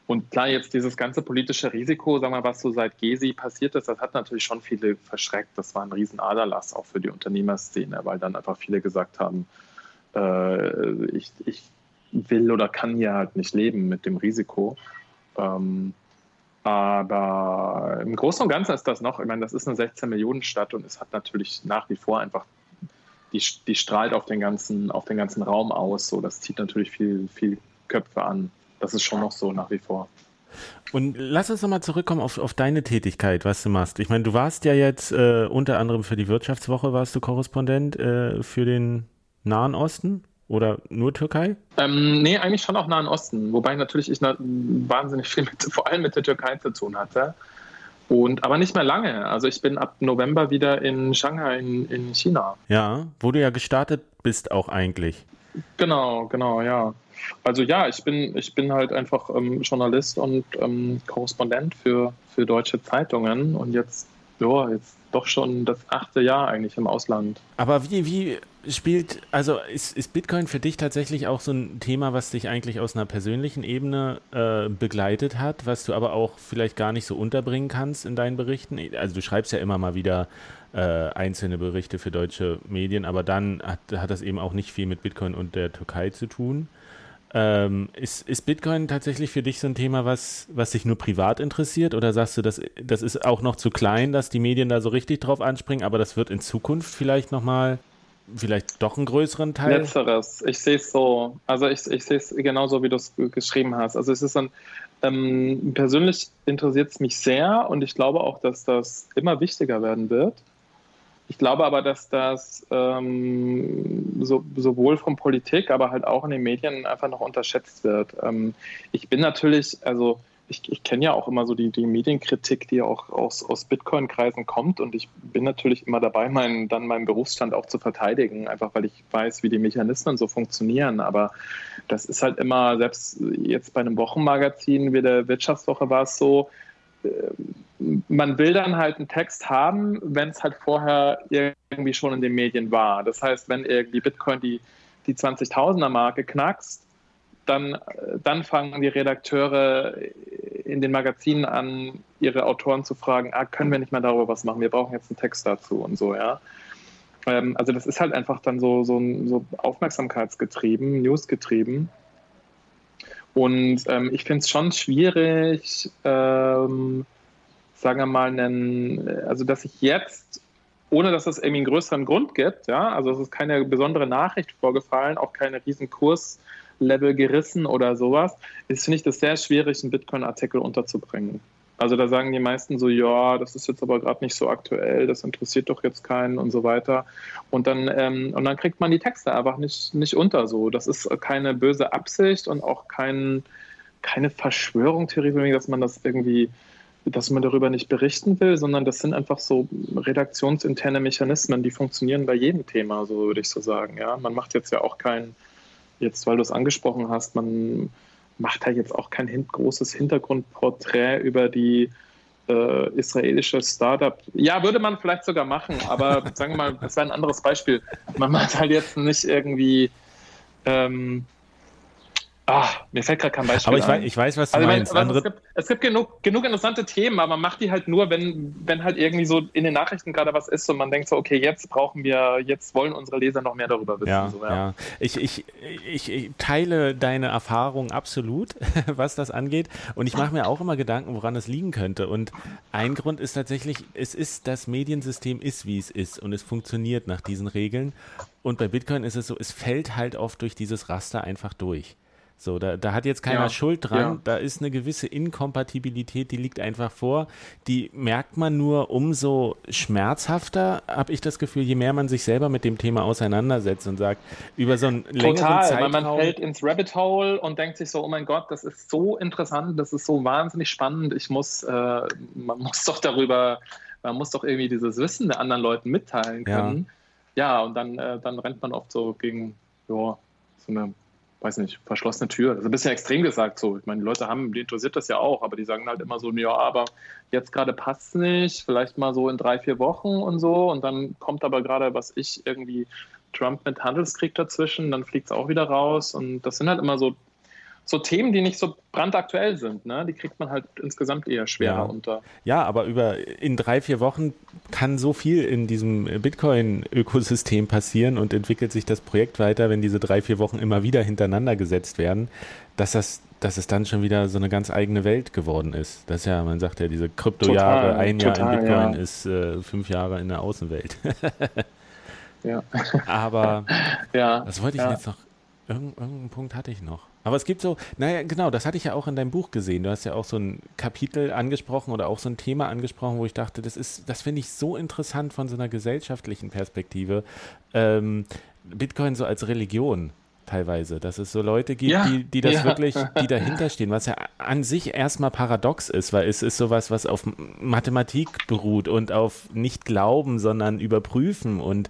Und klar, jetzt dieses ganze politische Risiko, sagen wir mal, was so seit Gezi passiert ist, das hat natürlich schon viele verschreckt. Das war ein riesen Aderlass auch für die Unternehmerszene, weil dann einfach viele gesagt haben, äh, ich, ich will oder kann hier halt nicht leben mit dem Risiko. Ähm, Aber im Großen und Ganzen ist das noch, ich meine, das ist eine sechzehn-Millionen-Stadt und es hat natürlich nach wie vor einfach, die, die strahlt auf den ganzen, auf den ganzen Raum aus. So, das zieht natürlich viel, viel Köpfe an. Das ist schon noch so nach wie vor. Und lass uns nochmal zurückkommen auf, auf deine Tätigkeit, was du machst. Ich meine, du warst ja jetzt äh, unter anderem für die Wirtschaftswoche, warst du Korrespondent äh, für den Nahen Osten? Oder nur Türkei? Ähm, nee, eigentlich schon auch Nahen Osten. Wobei natürlich ich na, wahnsinnig viel mit, vor allem mit der Türkei zu tun hatte. Und, aber nicht mehr lange. Also ich bin ab November wieder in Shanghai in, in China. Ja, wo du ja gestartet bist auch eigentlich. Genau, genau, ja. Also ja, ich bin, ich bin halt einfach ähm, Journalist und ähm, Korrespondent für, für deutsche Zeitungen. Und jetzt, ja, jetzt doch schon das achte Jahr eigentlich im Ausland. Aber wie, wie... Spielt, also ist, ist Bitcoin für dich tatsächlich auch so ein Thema, was dich eigentlich aus einer persönlichen Ebene äh, begleitet hat, was du aber auch vielleicht gar nicht so unterbringen kannst in deinen Berichten? Also du schreibst ja immer mal wieder äh, einzelne Berichte für deutsche Medien, aber dann hat, hat das eben auch nicht viel mit Bitcoin und der Türkei zu tun. Ähm, ist, ist Bitcoin tatsächlich für dich so ein Thema, was, was dich nur privat interessiert? Oder sagst du, das, das ist auch noch zu klein, dass die Medien da so richtig drauf anspringen, aber das wird in Zukunft vielleicht nochmal... Vielleicht doch einen größeren Teil? Letzteres. Ich sehe es so. Also ich, ich sehe es genauso, wie du es geschrieben hast. Also es ist ein, ähm, persönlich interessiert es mich sehr und ich glaube auch, dass das immer wichtiger werden wird. Ich glaube aber, dass das ähm, so, sowohl von Politik, aber halt auch in den Medien einfach noch unterschätzt wird. Ähm, ich bin natürlich, also ich, ich kenne ja auch immer so die, die Medienkritik, die ja auch aus, aus Bitcoin-Kreisen kommt, und ich bin natürlich immer dabei, meinen, dann meinen Berufsstand auch zu verteidigen, einfach weil ich weiß, wie die Mechanismen so funktionieren, aber das ist halt immer, selbst jetzt bei einem Wochenmagazin wie der Wirtschaftswoche war es so, man will dann halt einen Text haben, wenn es halt vorher irgendwie schon in den Medien war. Das heißt, wenn irgendwie Bitcoin die, die zwanzigtausender-Marke knackst, Dann, dann fangen die Redakteure in den Magazinen an, ihre Autoren zu fragen, ah, können wir nicht mal darüber was machen, wir brauchen jetzt einen Text dazu und so, ja. Ähm, also das ist halt einfach dann so, so, so aufmerksamkeitsgetrieben, newsgetrieben. Und ähm, ich finde es schon schwierig, ähm, sagen wir mal, einen, also dass ich jetzt, ohne dass es irgendwie einen größeren Grund gibt, ja, also es ist keine besondere Nachricht vorgefallen, auch keine riesen Kurs- Level gerissen oder sowas, ist, finde ich, das sehr schwierig, einen Bitcoin-Artikel unterzubringen. Also da sagen die meisten so, ja, das ist jetzt aber gerade nicht so aktuell, das interessiert doch jetzt keinen und so weiter. Und dann, ähm, und dann kriegt man die Texte einfach nicht, nicht unter so. Das ist keine böse Absicht und auch kein, keine Verschwörungstheorie, dass man das irgendwie, dass man darüber nicht berichten will, sondern das sind einfach so redaktionsinterne Mechanismen, die funktionieren bei jedem Thema, so würde ich so sagen. Ja? Man macht jetzt ja auch keinen Jetzt, weil du es angesprochen hast, man macht da jetzt auch kein hin- großes Hintergrundporträt über die äh, israelische Startup. Ja, würde man vielleicht sogar machen, aber sagen wir mal, das wäre ein anderes Beispiel. Man macht halt jetzt nicht irgendwie... Ähm, ah, mir fällt gerade kein Beispiel aber ich ein. Weiß, ich weiß, was du also, meinst. Wenn, was, es gibt, es gibt genug, genug interessante Themen, aber man macht die halt nur, wenn, wenn halt irgendwie so in den Nachrichten gerade was ist und man denkt so, okay, jetzt brauchen wir, jetzt wollen unsere Leser noch mehr darüber wissen. Ja, so, ja. Ja. Ich, ich, ich, ich teile deine Erfahrung absolut, was das angeht, und ich mache mir auch immer Gedanken, woran es liegen könnte, und ein Grund ist tatsächlich, es ist, das Mediensystem ist, wie es ist, und es funktioniert nach diesen Regeln, und bei Bitcoin ist es so, es fällt halt oft durch dieses Raster einfach durch. So, da, da hat jetzt keiner ja, Schuld dran, ja. Da ist eine gewisse Inkompatibilität, die liegt einfach vor, die merkt man nur umso schmerzhafter, habe ich das Gefühl, je mehr man sich selber mit dem Thema auseinandersetzt und sagt, über so einen längeren Total, Zeitraum. Weil man fällt ins Rabbit Hole und denkt sich so, oh mein Gott, das ist so interessant, das ist so wahnsinnig spannend, ich muss, äh, man muss doch darüber, man muss doch irgendwie dieses Wissen der anderen Leuten mitteilen können. Ja, ja, und dann, äh, dann rennt man oft so gegen, ja, so eine weiß nicht, verschlossene Tür. Das ist ein bisschen extrem gesagt so. Ich meine, die Leute haben, die interessiert das ja auch, aber die sagen halt immer so, ja, aber jetzt gerade passt es nicht, vielleicht mal so in drei, vier Wochen und so, und dann kommt aber gerade, was ich, irgendwie Trump mit Handelskrieg dazwischen, dann fliegt es auch wieder raus, und das sind halt immer so, so Themen, die nicht so brandaktuell sind, ne? Die kriegt man halt insgesamt eher schwerer ja. unter. Ja, aber über in drei, vier Wochen kann so viel in diesem Bitcoin-Ökosystem passieren und entwickelt sich das Projekt weiter, wenn diese drei, vier Wochen immer wieder hintereinander gesetzt werden, dass das, dass es dann schon wieder so eine ganz eigene Welt geworden ist. Das ist ja, man sagt ja, diese Kryptojahre, total, ein Jahr total, in Bitcoin ja. ist äh, fünf Jahre in der Außenwelt. ja. Aber ja, was wollte ich ja. jetzt noch? Irgend, irgendeinen Punkt hatte ich noch. Aber es gibt so, naja, genau, das hatte ich ja auch in deinem Buch gesehen. Du hast ja auch so ein Kapitel angesprochen oder auch so ein Thema angesprochen, wo ich dachte, das ist, das finde ich so interessant von so einer gesellschaftlichen Perspektive. Ähm, Bitcoin so als Religion teilweise, dass es so Leute gibt, ja, die, die das ja. wirklich, die dahinter stehen, was ja an sich erstmal paradox ist, weil es ist sowas, was auf Mathematik beruht und auf nicht glauben, sondern überprüfen und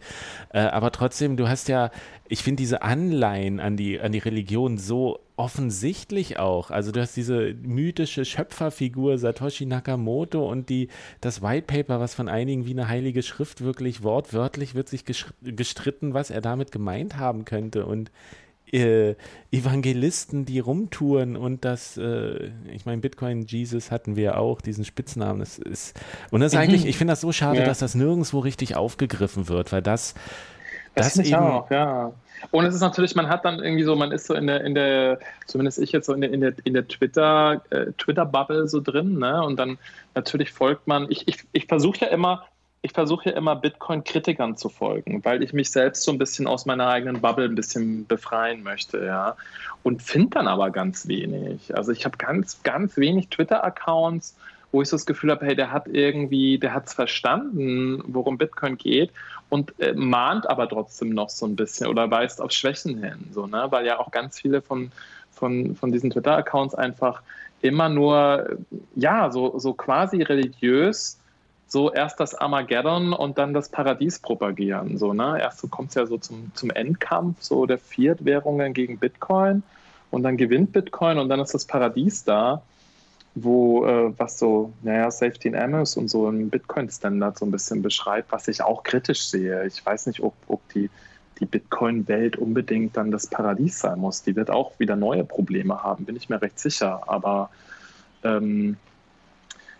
äh, aber trotzdem, du hast ja, ich finde diese Anleihen an die, an die Religion so offensichtlich auch, also du hast diese mythische Schöpferfigur Satoshi Nakamoto und die, das White Paper, was von einigen wie eine heilige Schrift wirklich wortwörtlich wird sich gestritten, was er damit gemeint haben könnte, und Äh, Evangelisten, die rumtouren und das, äh, ich meine, Bitcoin Jesus hatten wir auch, diesen Spitznamen, das ist, und das ist mhm. eigentlich, ich finde das so schade, ja. dass das nirgendwo richtig aufgegriffen wird, weil das, das, das eben... Ich auch, ja. Und es ist natürlich, man hat dann irgendwie so, man ist so in der, in der, zumindest ich jetzt so in der, in der, in der Twitter, äh, Twitter-Bubble so drin, ne, und dann natürlich folgt man, ich, ich, ich versuche ja immer, Ich versuche ja immer, Bitcoin-Kritikern zu folgen, weil ich mich selbst so ein bisschen aus meiner eigenen Bubble ein bisschen befreien möchte, ja. Und finde dann aber ganz wenig. Also ich habe ganz, ganz wenig Twitter-Accounts, wo ich so das Gefühl habe, hey, der hat irgendwie, der hat's verstanden, worum Bitcoin geht, und äh, mahnt aber trotzdem noch so ein bisschen oder weist auf Schwächen hin, so, ne? Weil ja auch ganz viele von, von, von diesen Twitter-Accounts einfach immer nur, ja, so, so quasi religiös, so erst das Armageddon und dann das Paradies propagieren. So, ne? Erst so kommt es ja so zum, zum Endkampf, so der Fiat-Währungen gegen Bitcoin, und dann gewinnt Bitcoin und dann ist das Paradies da, wo äh, was so, naja, Saifedean Ammous und so ein Bitcoin-Standard so ein bisschen beschreibt, was ich auch kritisch sehe. Ich weiß nicht, ob, ob die, die Bitcoin-Welt unbedingt dann das Paradies sein muss. Die wird auch wieder neue Probleme haben, bin ich mir recht sicher. Aber ähm,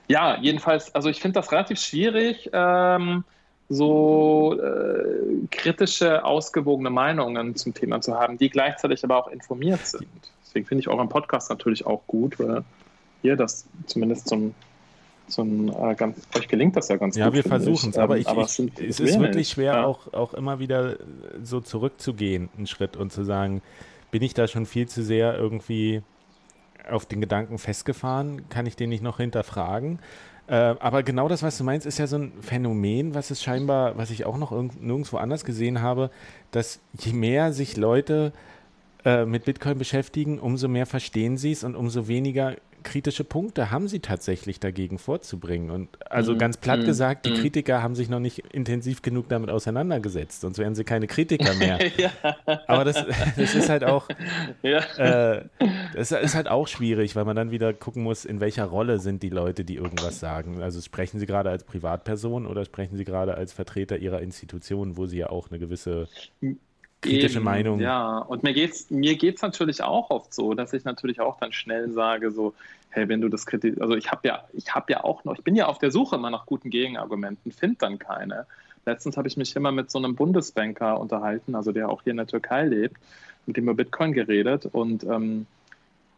ja, jedenfalls, also ich finde das relativ schwierig, ähm, so äh, kritische, ausgewogene Meinungen zum Thema zu haben, die gleichzeitig aber auch informiert sind. Deswegen finde ich euren Podcast natürlich auch gut, weil ihr das zumindest zum, zum äh, ganz, euch gelingt das ja ganz ja, gut. Ja, wir versuchen es, aber, ich, aber ich, es, sind, es ist wirklich schwer, ja. auch, auch immer wieder so zurückzugehen, einen Schritt, und zu sagen, bin ich da schon viel zu sehr irgendwie auf den Gedanken festgefahren, kann ich den nicht noch hinterfragen? Äh, aber genau das, was du meinst, ist ja so ein Phänomen, was es scheinbar, was ich auch noch irg- nirgendwo anders gesehen habe, dass je mehr sich Leute äh, mit Bitcoin beschäftigen, umso mehr verstehen sie es und umso weniger kritische Punkte haben sie tatsächlich dagegen vorzubringen. Und also mm, ganz platt mm, gesagt, die mm. Kritiker haben sich noch nicht intensiv genug damit auseinandergesetzt, sonst wären sie keine Kritiker mehr. Ja. Aber das, das ist halt auch ja. äh, das ist halt auch schwierig, weil man dann wieder gucken muss, in welcher Rolle sind die Leute, die irgendwas sagen. Also sprechen sie gerade als Privatperson oder sprechen sie gerade als Vertreter ihrer Institution, wo sie ja auch eine gewisse kritische Eben, Meinung. Ja, und mir geht's mir geht's natürlich auch oft so, dass ich natürlich auch dann schnell sage so, hey, wenn du das kritisierst, also ich habe ja ich habe ja auch noch, ich bin ja auf der Suche immer nach guten Gegenargumenten, finde dann keine. Letztens habe ich mich immer mit so einem Bundesbanker unterhalten, also der auch hier in der Türkei lebt, mit dem über Bitcoin geredet, und ähm,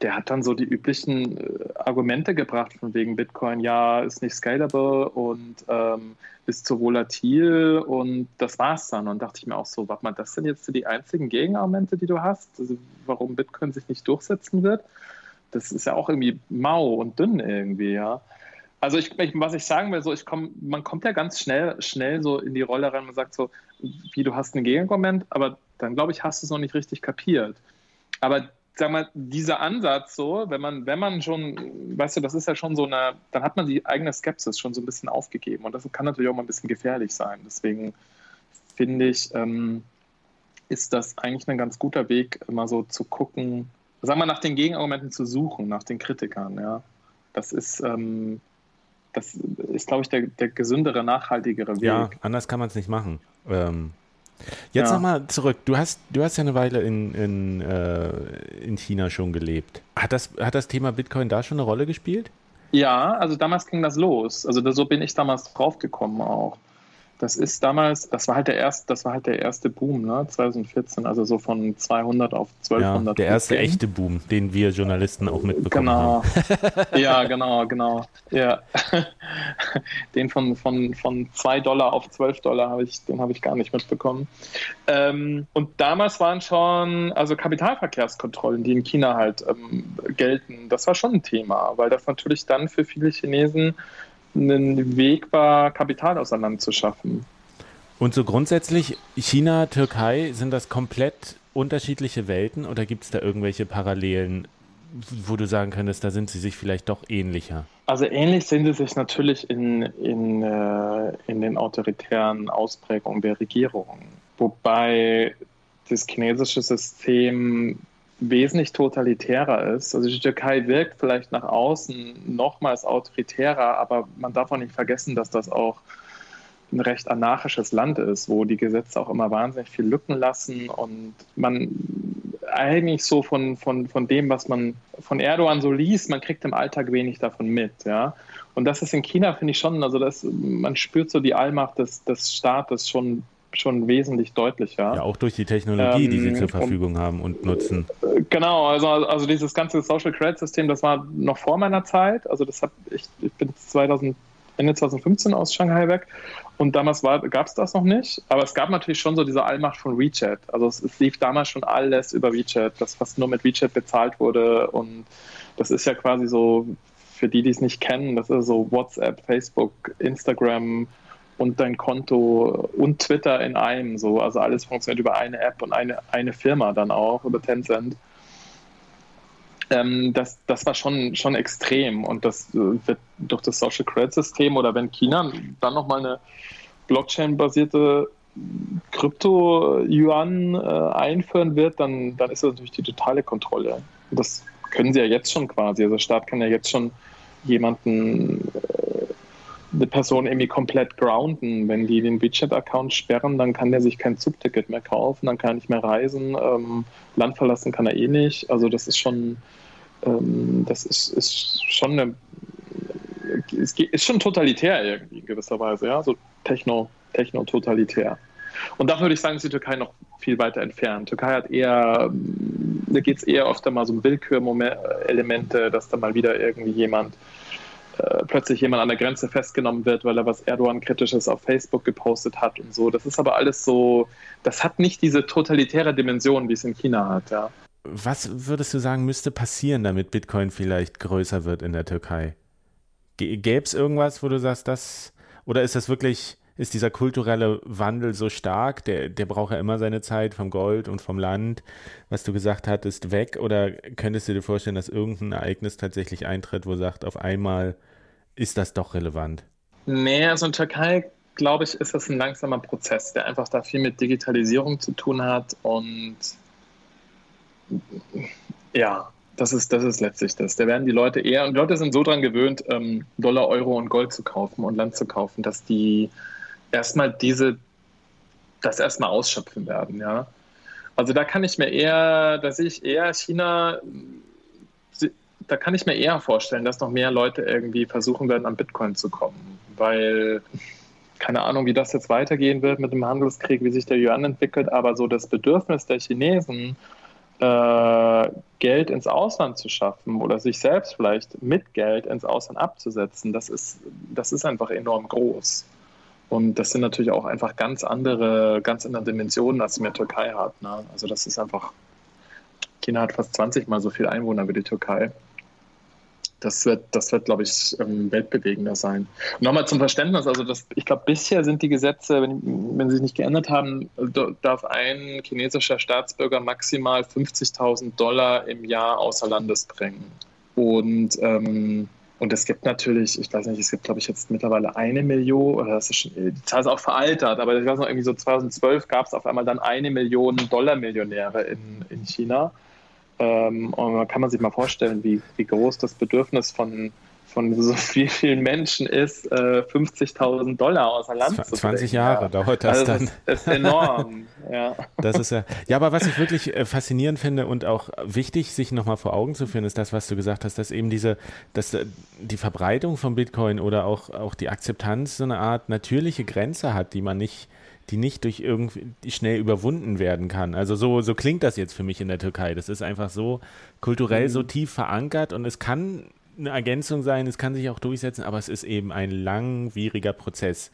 der hat dann so die üblichen äh, Argumente gebracht von wegen Bitcoin, ja, ist nicht scalable und ähm, ist zu volatil, und das war's dann. Und dachte ich mir auch so, warte mal, das sind jetzt die einzigen Gegenargumente, die du hast, also warum Bitcoin sich nicht durchsetzen wird? Das ist ja auch irgendwie mau und dünn irgendwie, ja. Also ich, ich, was ich sagen will, so ich komm, man kommt ja ganz schnell, schnell so in die Rolle rein und sagt so, wie, du hast ein Gegenargument, aber dann, glaube ich, hast du es noch nicht richtig kapiert. Aber sag mal, dieser Ansatz so, wenn man, wenn man schon, weißt du, das ist ja schon so eine, dann hat man die eigene Skepsis schon so ein bisschen aufgegeben, und das kann natürlich auch mal ein bisschen gefährlich sein. Deswegen finde ich, ähm, ist das eigentlich ein ganz guter Weg, immer so zu gucken, sag mal, nach den Gegenargumenten zu suchen, nach den Kritikern, ja. Das ist, ähm, das ist, glaube ich, der, der gesündere, nachhaltigere Weg. Ja, anders kann man es nicht machen. Ähm. Jetzt ja. nochmal zurück. Du hast, du hast ja eine Weile in, in, äh, in China schon gelebt. Hat das, hat das Thema Bitcoin da schon eine Rolle gespielt? Ja, also damals ging das los. Also da, so bin ich damals draufgekommen auch. Das ist damals, das war halt der erste, das war halt der erste Boom, ne? zwanzig vierzehn, also so von zweihundert auf zwölfhundert. Ja, der erste echte Boom, den wir Journalisten auch mitbekommen genau. haben. Ja, genau, genau. Ja. Den von, von, von zwei Dollar auf zwölf Dollar habe ich, den habe ich gar nicht mitbekommen. Ähm, und damals waren schon, also Kapitalverkehrskontrollen, die in China halt ähm, gelten, das war schon ein Thema, weil das natürlich dann für viele Chinesen ein Weg war, Kapital aus dem Land zu schaffen. Und so grundsätzlich, China, Türkei, sind das komplett unterschiedliche Welten, oder gibt es da irgendwelche Parallelen, wo du sagen könntest, da sind sie sich vielleicht doch ähnlicher? Also ähnlich sind sie sich natürlich in, in, in den autoritären Ausprägungen der Regierungen. Wobei das chinesische System wesentlich totalitärer ist. Also die Türkei wirkt vielleicht nach außen nochmals autoritärer, aber man darf auch nicht vergessen, dass das auch ein recht anarchisches Land ist, wo die Gesetze auch immer wahnsinnig viel Lücken lassen, und man eigentlich so von, von, von dem, was man von Erdogan so liest, man kriegt im Alltag wenig davon mit, ja. Und das ist in China, finde ich schon, also das, man spürt so die Allmacht des, des Staates schon schon wesentlich deutlicher. Ja, auch durch die Technologie, ähm, die sie zur Verfügung und, haben und nutzen. Genau, also, also dieses ganze Social Credit System, das war noch vor meiner Zeit, also das hab ich, ich bin zweitausend, Ende zweitausendfünfzehn aus Shanghai weg, und damals gab es das noch nicht, aber es gab natürlich schon so diese Allmacht von WeChat, also es, es lief damals schon alles über WeChat, das fast nur mit WeChat bezahlt wurde, und das ist ja quasi so, für die, die es nicht kennen, das ist so WhatsApp, Facebook, Instagram und dein Konto und Twitter in einem, so, also alles funktioniert über eine App und eine, eine Firma dann auch, über Tencent. ähm, das, das war schon, schon extrem. Und das wird durch das Social Credit System oder wenn China dann nochmal eine Blockchain-basierte Krypto-Yuan äh, einführen wird, dann, dann ist das natürlich die totale Kontrolle. Und das können sie ja jetzt schon quasi. Also der Staat kann ja jetzt schon jemanden, äh, eine Person irgendwie komplett grounden. Wenn die den WeChat-Account sperren, dann kann der sich kein Zugticket mehr kaufen, dann kann er nicht mehr reisen, ähm, Land verlassen kann er eh nicht. Also das ist schon, ähm, das ist, ist schon eine, es ist schon totalitär irgendwie in gewisser Weise, ja, so techno, techno-totalitär. Und davon würde ich sagen, ist die Türkei noch viel weiter entfernt. Türkei hat eher, da geht es eher öfter mal so um Willkürelemente, dass da mal wieder irgendwie jemand, äh, plötzlich jemand an der Grenze festgenommen wird, weil er was Erdogan-Kritisches auf Facebook gepostet hat und so. Das ist aber alles so, das hat nicht diese totalitäre Dimension, die es in China hat, ja. Was würdest du sagen, müsste passieren, damit Bitcoin vielleicht größer wird in der Türkei? Gäbe es irgendwas, wo du sagst, das, oder ist das wirklich... Ist dieser kulturelle Wandel so stark, der, der braucht ja immer seine Zeit vom Gold und vom Land, was du gesagt hattest, weg? Oder könntest du dir vorstellen, dass irgendein Ereignis tatsächlich eintritt, wo sagt, auf einmal ist das doch relevant? Nee, also in der Türkei, glaube ich, ist das ein langsamer Prozess, der einfach da viel mit Digitalisierung zu tun hat. Und ja, das ist, das ist letztlich das. Da werden die Leute eher, und die Leute sind so dran gewöhnt, Dollar, Euro und Gold zu kaufen und Land zu kaufen, dass die erstmal diese, das erstmal ausschöpfen werden, ja. Also da kann ich mir eher, da sehe ich eher China, da kann ich mir eher vorstellen, dass noch mehr Leute irgendwie versuchen werden, an Bitcoin zu kommen, weil, keine Ahnung, wie das jetzt weitergehen wird mit dem Handelskrieg, wie sich der Yuan entwickelt, aber so das Bedürfnis der Chinesen, äh, Geld ins Ausland zu schaffen oder sich selbst vielleicht mit Geld ins Ausland abzusetzen, das ist, das ist einfach enorm groß. Und das sind natürlich auch einfach ganz andere, ganz andere Dimensionen, als die mehr Türkei hat. Ne? Also das ist einfach, China hat fast zwanzig Mal so viel Einwohner wie die Türkei. Das wird, das wird, glaube ich, weltbewegender sein. Und nochmal zum Verständnis, also das, ich glaube, bisher sind die Gesetze, wenn, wenn sie sich nicht geändert haben, darf ein chinesischer Staatsbürger maximal fünfzigtausend Dollar im Jahr außer Landes bringen. Und ähm, Und es gibt natürlich, ich weiß nicht, es gibt, glaube ich, jetzt mittlerweile eine Million, oder das ist schon, die Zahl ist auch veraltert, aber ich weiß noch, irgendwie so zweitausendzwölf gab es auf einmal dann eine Million Dollar-Millionäre in, in China. Ähm, und da kann man sich mal vorstellen, wie, wie groß das Bedürfnis von, von so vielen, vielen Menschen ist, äh, fünfzigtausend Dollar außer Land zu bringen. zwanzig Jahre dauert das also dann. Das ist, ist enorm. Ja. Das ist ja, ja, aber was ich wirklich faszinierend finde und auch wichtig, sich nochmal vor Augen zu führen, ist das, was du gesagt hast, dass eben diese, dass die Verbreitung von Bitcoin oder auch, auch die Akzeptanz so eine Art natürliche Grenze hat, die man nicht, die nicht durch irgendwie schnell überwunden werden kann. Also so, so klingt das jetzt für mich in der Türkei. Das ist einfach so kulturell so tief verankert und es kann eine Ergänzung sein, es kann sich auch durchsetzen, aber es ist eben ein langwieriger Prozess,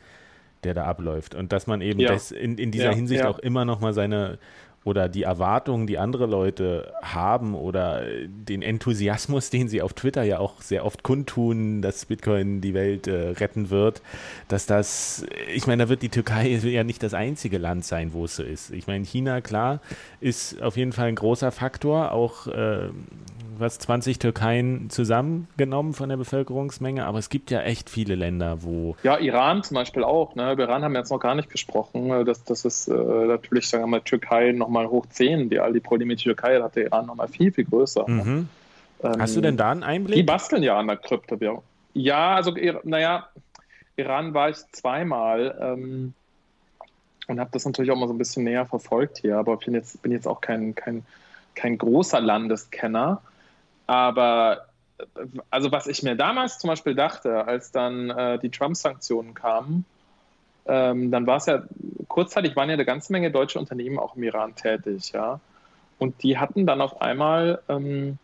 der da abläuft. Und dass man eben ja. das in, in dieser ja, Hinsicht ja. auch immer nochmal seine oder die Erwartungen, die andere Leute haben oder den Enthusiasmus, den sie auf Twitter ja auch sehr oft kundtun, dass Bitcoin die Welt äh, retten wird, dass das, ich meine, da wird die Türkei ja nicht das einzige Land sein, wo es so ist. Ich meine, China, klar, ist auf jeden Fall ein großer Faktor, auch äh, was zwanzig Türkeien zusammengenommen von der Bevölkerungsmenge, aber es gibt ja echt viele Länder, wo... Ja, Iran zum Beispiel auch, ne? Über Iran haben wir jetzt noch gar nicht gesprochen, das, das ist äh, natürlich, sagen wir mal, Türkei nochmal hoch zehn, die, die Probleme die Türkei hat, der Iran nochmal viel, viel größer. Mhm. Ähm, Hast du denn da einen Einblick? Die basteln ja an der Kryptowährung. Ja, also, naja, Iran war ich zweimal ähm, und habe das natürlich auch mal so ein bisschen näher verfolgt hier, aber ich bin jetzt, bin jetzt auch kein, kein, kein großer Landeskenner. Aber also was ich mir damals zum Beispiel dachte, als dann äh, die Trump-Sanktionen kamen, ähm, dann war es ja, kurzzeitig waren ja eine ganze Menge deutsche Unternehmen auch im Iran tätig, ja. Und die hatten dann auf einmal, ähm,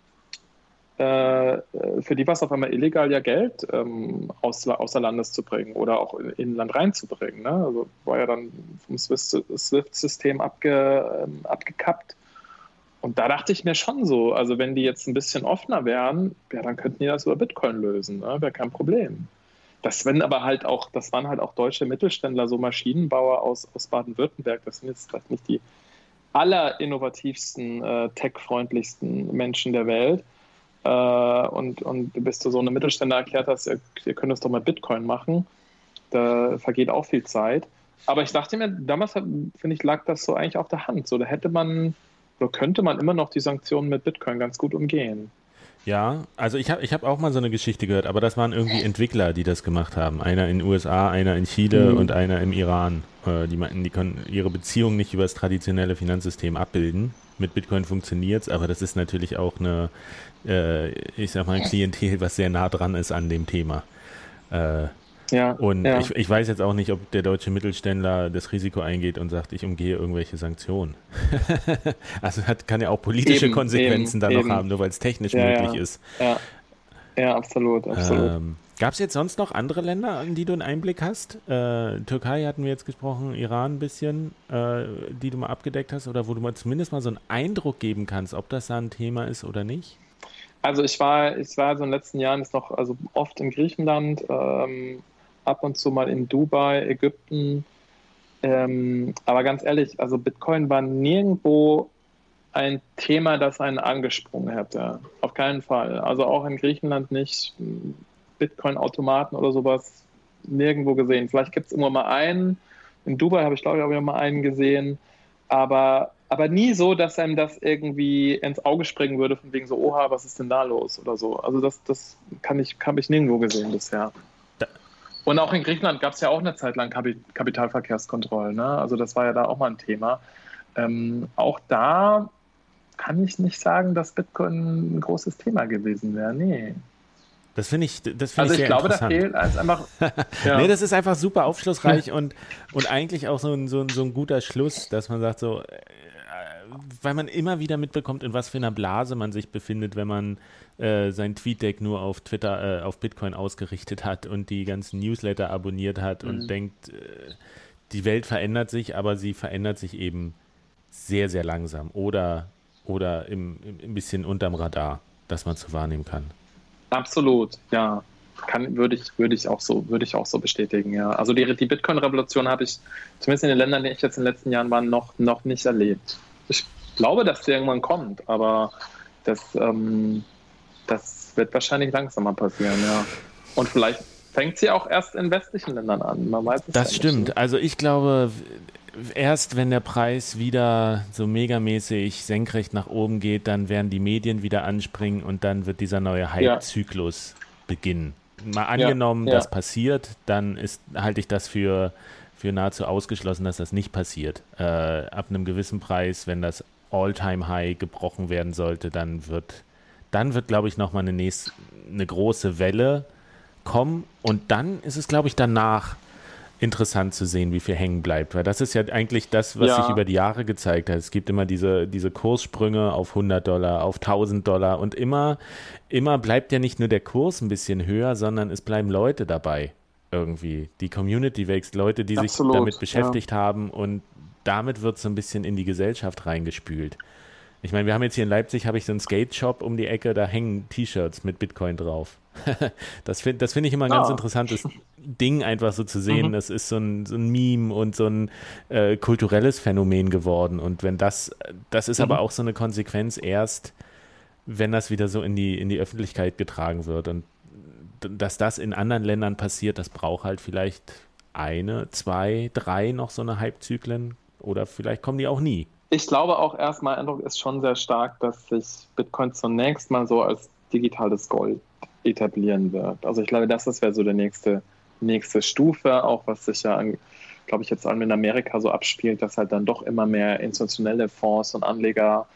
äh, für die war es auf einmal illegal, ja Geld ähm, außer, außer Landes zu bringen oder auch in, in Land reinzubringen, ne? Also war ja dann vom SWIFT-System abge, ähm, abgekappt. Und da dachte ich mir schon so, also wenn die jetzt ein bisschen offener wären, ja, dann könnten die das über Bitcoin lösen, ne? Wäre kein Problem. Das sind aber halt auch, das waren halt auch deutsche Mittelständler, so Maschinenbauer aus, aus Baden-Württemberg, das sind jetzt vielleicht nicht die allerinnovativsten, äh, tech-freundlichsten Menschen der Welt, äh, und, und bis du so einem Mittelständler erklärt hast, ihr, ihr könnt das doch mit Bitcoin machen, da vergeht auch viel Zeit. Aber ich dachte mir, damals, finde ich, lag das so eigentlich auf der Hand. So, da hätte man, oder könnte man immer noch die Sanktionen mit Bitcoin ganz gut umgehen. Ja, also ich habe ich hab auch mal so eine Geschichte gehört, aber das waren irgendwie Entwickler, die das gemacht haben. Einer in den U S A, einer in Chile mhm. und einer im Iran. Äh, die meinten, die können ihre Beziehung nicht über das traditionelle Finanzsystem abbilden. Mit Bitcoin funktioniert es, aber das ist natürlich auch eine, äh, ich sag mal, ein Klientel, was sehr nah dran ist an dem Thema. Äh, Ja, und ja. Ich, ich weiß jetzt auch nicht, ob der deutsche Mittelständler das Risiko eingeht und sagt, ich umgehe irgendwelche Sanktionen. Also hat, kann ja auch politische eben, Konsequenzen eben, da noch eben. haben, nur weil es technisch ja, möglich ja. ist. Ja, ja absolut. absolut. Ähm, gab es jetzt sonst noch andere Länder, in die du einen Einblick hast? Äh, Türkei hatten wir jetzt gesprochen, Iran ein bisschen, äh, die du mal abgedeckt hast oder wo du mal zumindest mal so einen Eindruck geben kannst, ob das da ein Thema ist oder nicht? Also ich war, ich war so in den letzten Jahren jetzt noch also oft in Griechenland, ähm, ab und zu mal in Dubai, Ägypten. Ähm, aber ganz ehrlich, also Bitcoin war nirgendwo ein Thema, das einen angesprungen hätte. Auf keinen Fall. Also auch in Griechenland nicht. Bitcoin-Automaten oder sowas nirgendwo gesehen. Vielleicht gibt es immer mal einen. In Dubai habe ich, glaube ich, auch mal einen gesehen. Aber, aber nie so, dass einem das irgendwie ins Auge springen würde, von wegen so, oha, was ist denn da los oder so. Also das, das kann ich, kann ich nirgendwo gesehen bisher. Und auch in Griechenland gab es ja auch eine Zeit lang Kapitalverkehrskontrollen. Ne? Also das war ja da auch mal ein Thema. Ähm, auch da kann ich nicht sagen, dass Bitcoin ein großes Thema gewesen wäre. Nee. Das finde ich, das find also ich sehr glaube, interessant. Also ich glaube, da fehlt einfach... Ja. Nee, das ist einfach super aufschlussreich und, und eigentlich auch so ein, so, ein, so ein guter Schluss, dass man sagt so... weil man immer wieder mitbekommt, in was für einer Blase man sich befindet, wenn man äh, sein Tweetdeck nur auf Twitter, äh, auf Bitcoin ausgerichtet hat und die ganzen Newsletter abonniert hat und mhm. denkt, äh, die Welt verändert sich, aber sie verändert sich eben sehr, sehr langsam oder, oder im, im, ein bisschen unterm Radar, dass man es so wahrnehmen kann. Absolut, ja. Kann, würde ich, würde ich auch so, würde ich auch so bestätigen, ja. Also die, die Bitcoin-Revolution habe ich, zumindest in den Ländern, die ich jetzt in den letzten Jahren war, noch, noch nicht erlebt. Ich glaube, dass der irgendwann kommt, aber das, ähm, das wird wahrscheinlich langsamer passieren, ja. Und vielleicht fängt sie auch erst in westlichen Ländern an, man weiß es ja nicht. Das stimmt, also ich glaube, erst wenn der Preis wieder so megamäßig senkrecht nach oben geht, dann werden die Medien wieder anspringen und dann wird dieser neue Hype-Zyklus ja. beginnen. Mal angenommen, ja, ja. das passiert, dann ist, halte ich das für... für nahezu ausgeschlossen, dass das nicht passiert. Äh, ab einem gewissen Preis, wenn das All-Time-High gebrochen werden sollte, dann wird, dann wird, glaube ich, nochmal eine nächste, eine große Welle kommen. Und dann ist es, glaube ich, danach interessant zu sehen, wie viel hängen bleibt. Weil das ist ja eigentlich das, was ja. sich über die Jahre gezeigt hat. Es gibt immer diese, diese Kurssprünge auf hundert Dollar, auf tausend Dollar. Und immer, immer bleibt ja nicht nur der Kurs ein bisschen höher, sondern es bleiben Leute dabei. Irgendwie. Die Community wächst, Leute, die Absolut, sich damit beschäftigt ja. haben und damit wird so ein bisschen in die Gesellschaft reingespült. Ich meine, wir haben jetzt hier in Leipzig, habe ich so einen Skate-Shop um die Ecke, da hängen T-Shirts mit Bitcoin drauf. Das finde das find ich immer ein ganz oh. interessantes Ding, einfach so zu sehen. Mhm. Das ist so ein, so ein Meme und so ein äh, kulturelles Phänomen geworden und wenn das, das ist mhm. aber auch so eine Konsequenz erst, wenn das wieder so in die, in die Öffentlichkeit getragen wird und dass das in anderen Ländern passiert, das braucht halt vielleicht eine, zwei, drei noch so eine Hype-Zyklen oder vielleicht kommen die auch nie. Ich glaube auch erstmal, der Eindruck ist schon sehr stark, dass sich Bitcoin zunächst mal so als digitales Gold etablieren wird. Also ich glaube, das, das wäre so die nächste, nächste Stufe, auch was sich ja, glaube ich, jetzt allem in Amerika so abspielt, dass halt dann doch immer mehr institutionelle Fonds und Anleger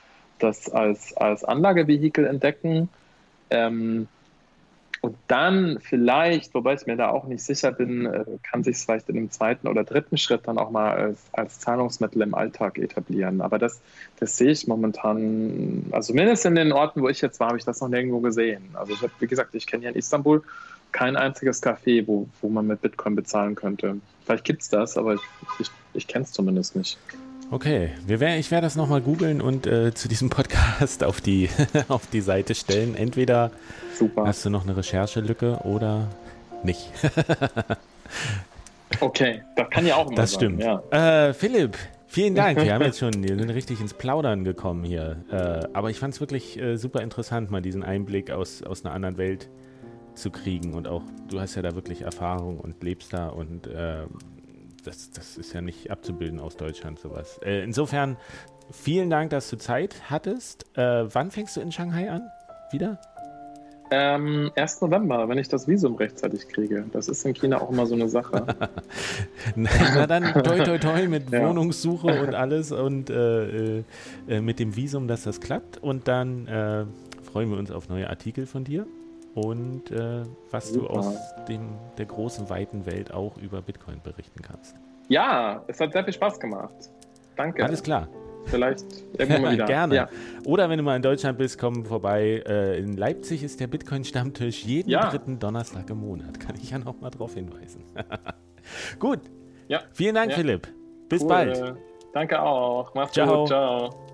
das als, als Anlagevehikel entdecken. Ähm, Und dann vielleicht, wobei ich mir da auch nicht sicher bin, kann sich es vielleicht in einem zweiten oder dritten Schritt dann auch mal als, als Zahlungsmittel im Alltag etablieren. Aber das, das sehe ich momentan, also mindestens in den Orten, wo ich jetzt war, habe ich das noch nirgendwo gesehen. Also ich habe, wie gesagt, ich kenne hier in Istanbul kein einziges Café, wo, wo man mit Bitcoin bezahlen könnte. Vielleicht gibt es das, aber ich, ich, ich kenne es zumindest nicht. Okay, wir wär, ich werde das nochmal googeln und äh, zu diesem Podcast auf die, auf die Seite stellen. Entweder Super. Hast du noch eine Recherchelücke oder nicht. Okay, das kann ja auch mal sein. Das stimmt. Ja. Äh, Philipp, Vielen Dank, wir haben jetzt schon wir sind richtig ins Plaudern gekommen hier. Äh, aber ich fand es wirklich äh, super interessant, mal diesen Einblick aus, aus einer anderen Welt zu kriegen. Und auch, du hast ja da wirklich Erfahrung und lebst da und äh, das, das ist ja nicht abzubilden aus Deutschland sowas. Äh, insofern, vielen Dank, dass du Zeit hattest. Äh, wann fängst du in Shanghai an? Wieder? Ähm, ersten November, wenn ich das Visum rechtzeitig kriege. Das ist in China auch immer so eine Sache. Na dann, toi toi toi mit ja. Wohnungssuche und alles und äh, äh, mit dem Visum, dass das klappt. Und dann äh, freuen wir uns auf neue Artikel von dir und äh, was Super. du aus dem, der großen, weiten Welt auch über Bitcoin berichten kannst. Ja, es hat sehr viel Spaß gemacht. Danke. Alles klar. Vielleicht irgendwann mal wieder. Gerne. Ja. Oder wenn du mal in Deutschland bist, komm vorbei. In Leipzig ist der Bitcoin-Stammtisch jeden ja. dritten Donnerstag im Monat. Kann ich ja noch mal drauf hinweisen. Gut. Ja. Vielen Dank, ja. Philipp. Bis cool. bald. Danke auch. Mach's gut. Ciao.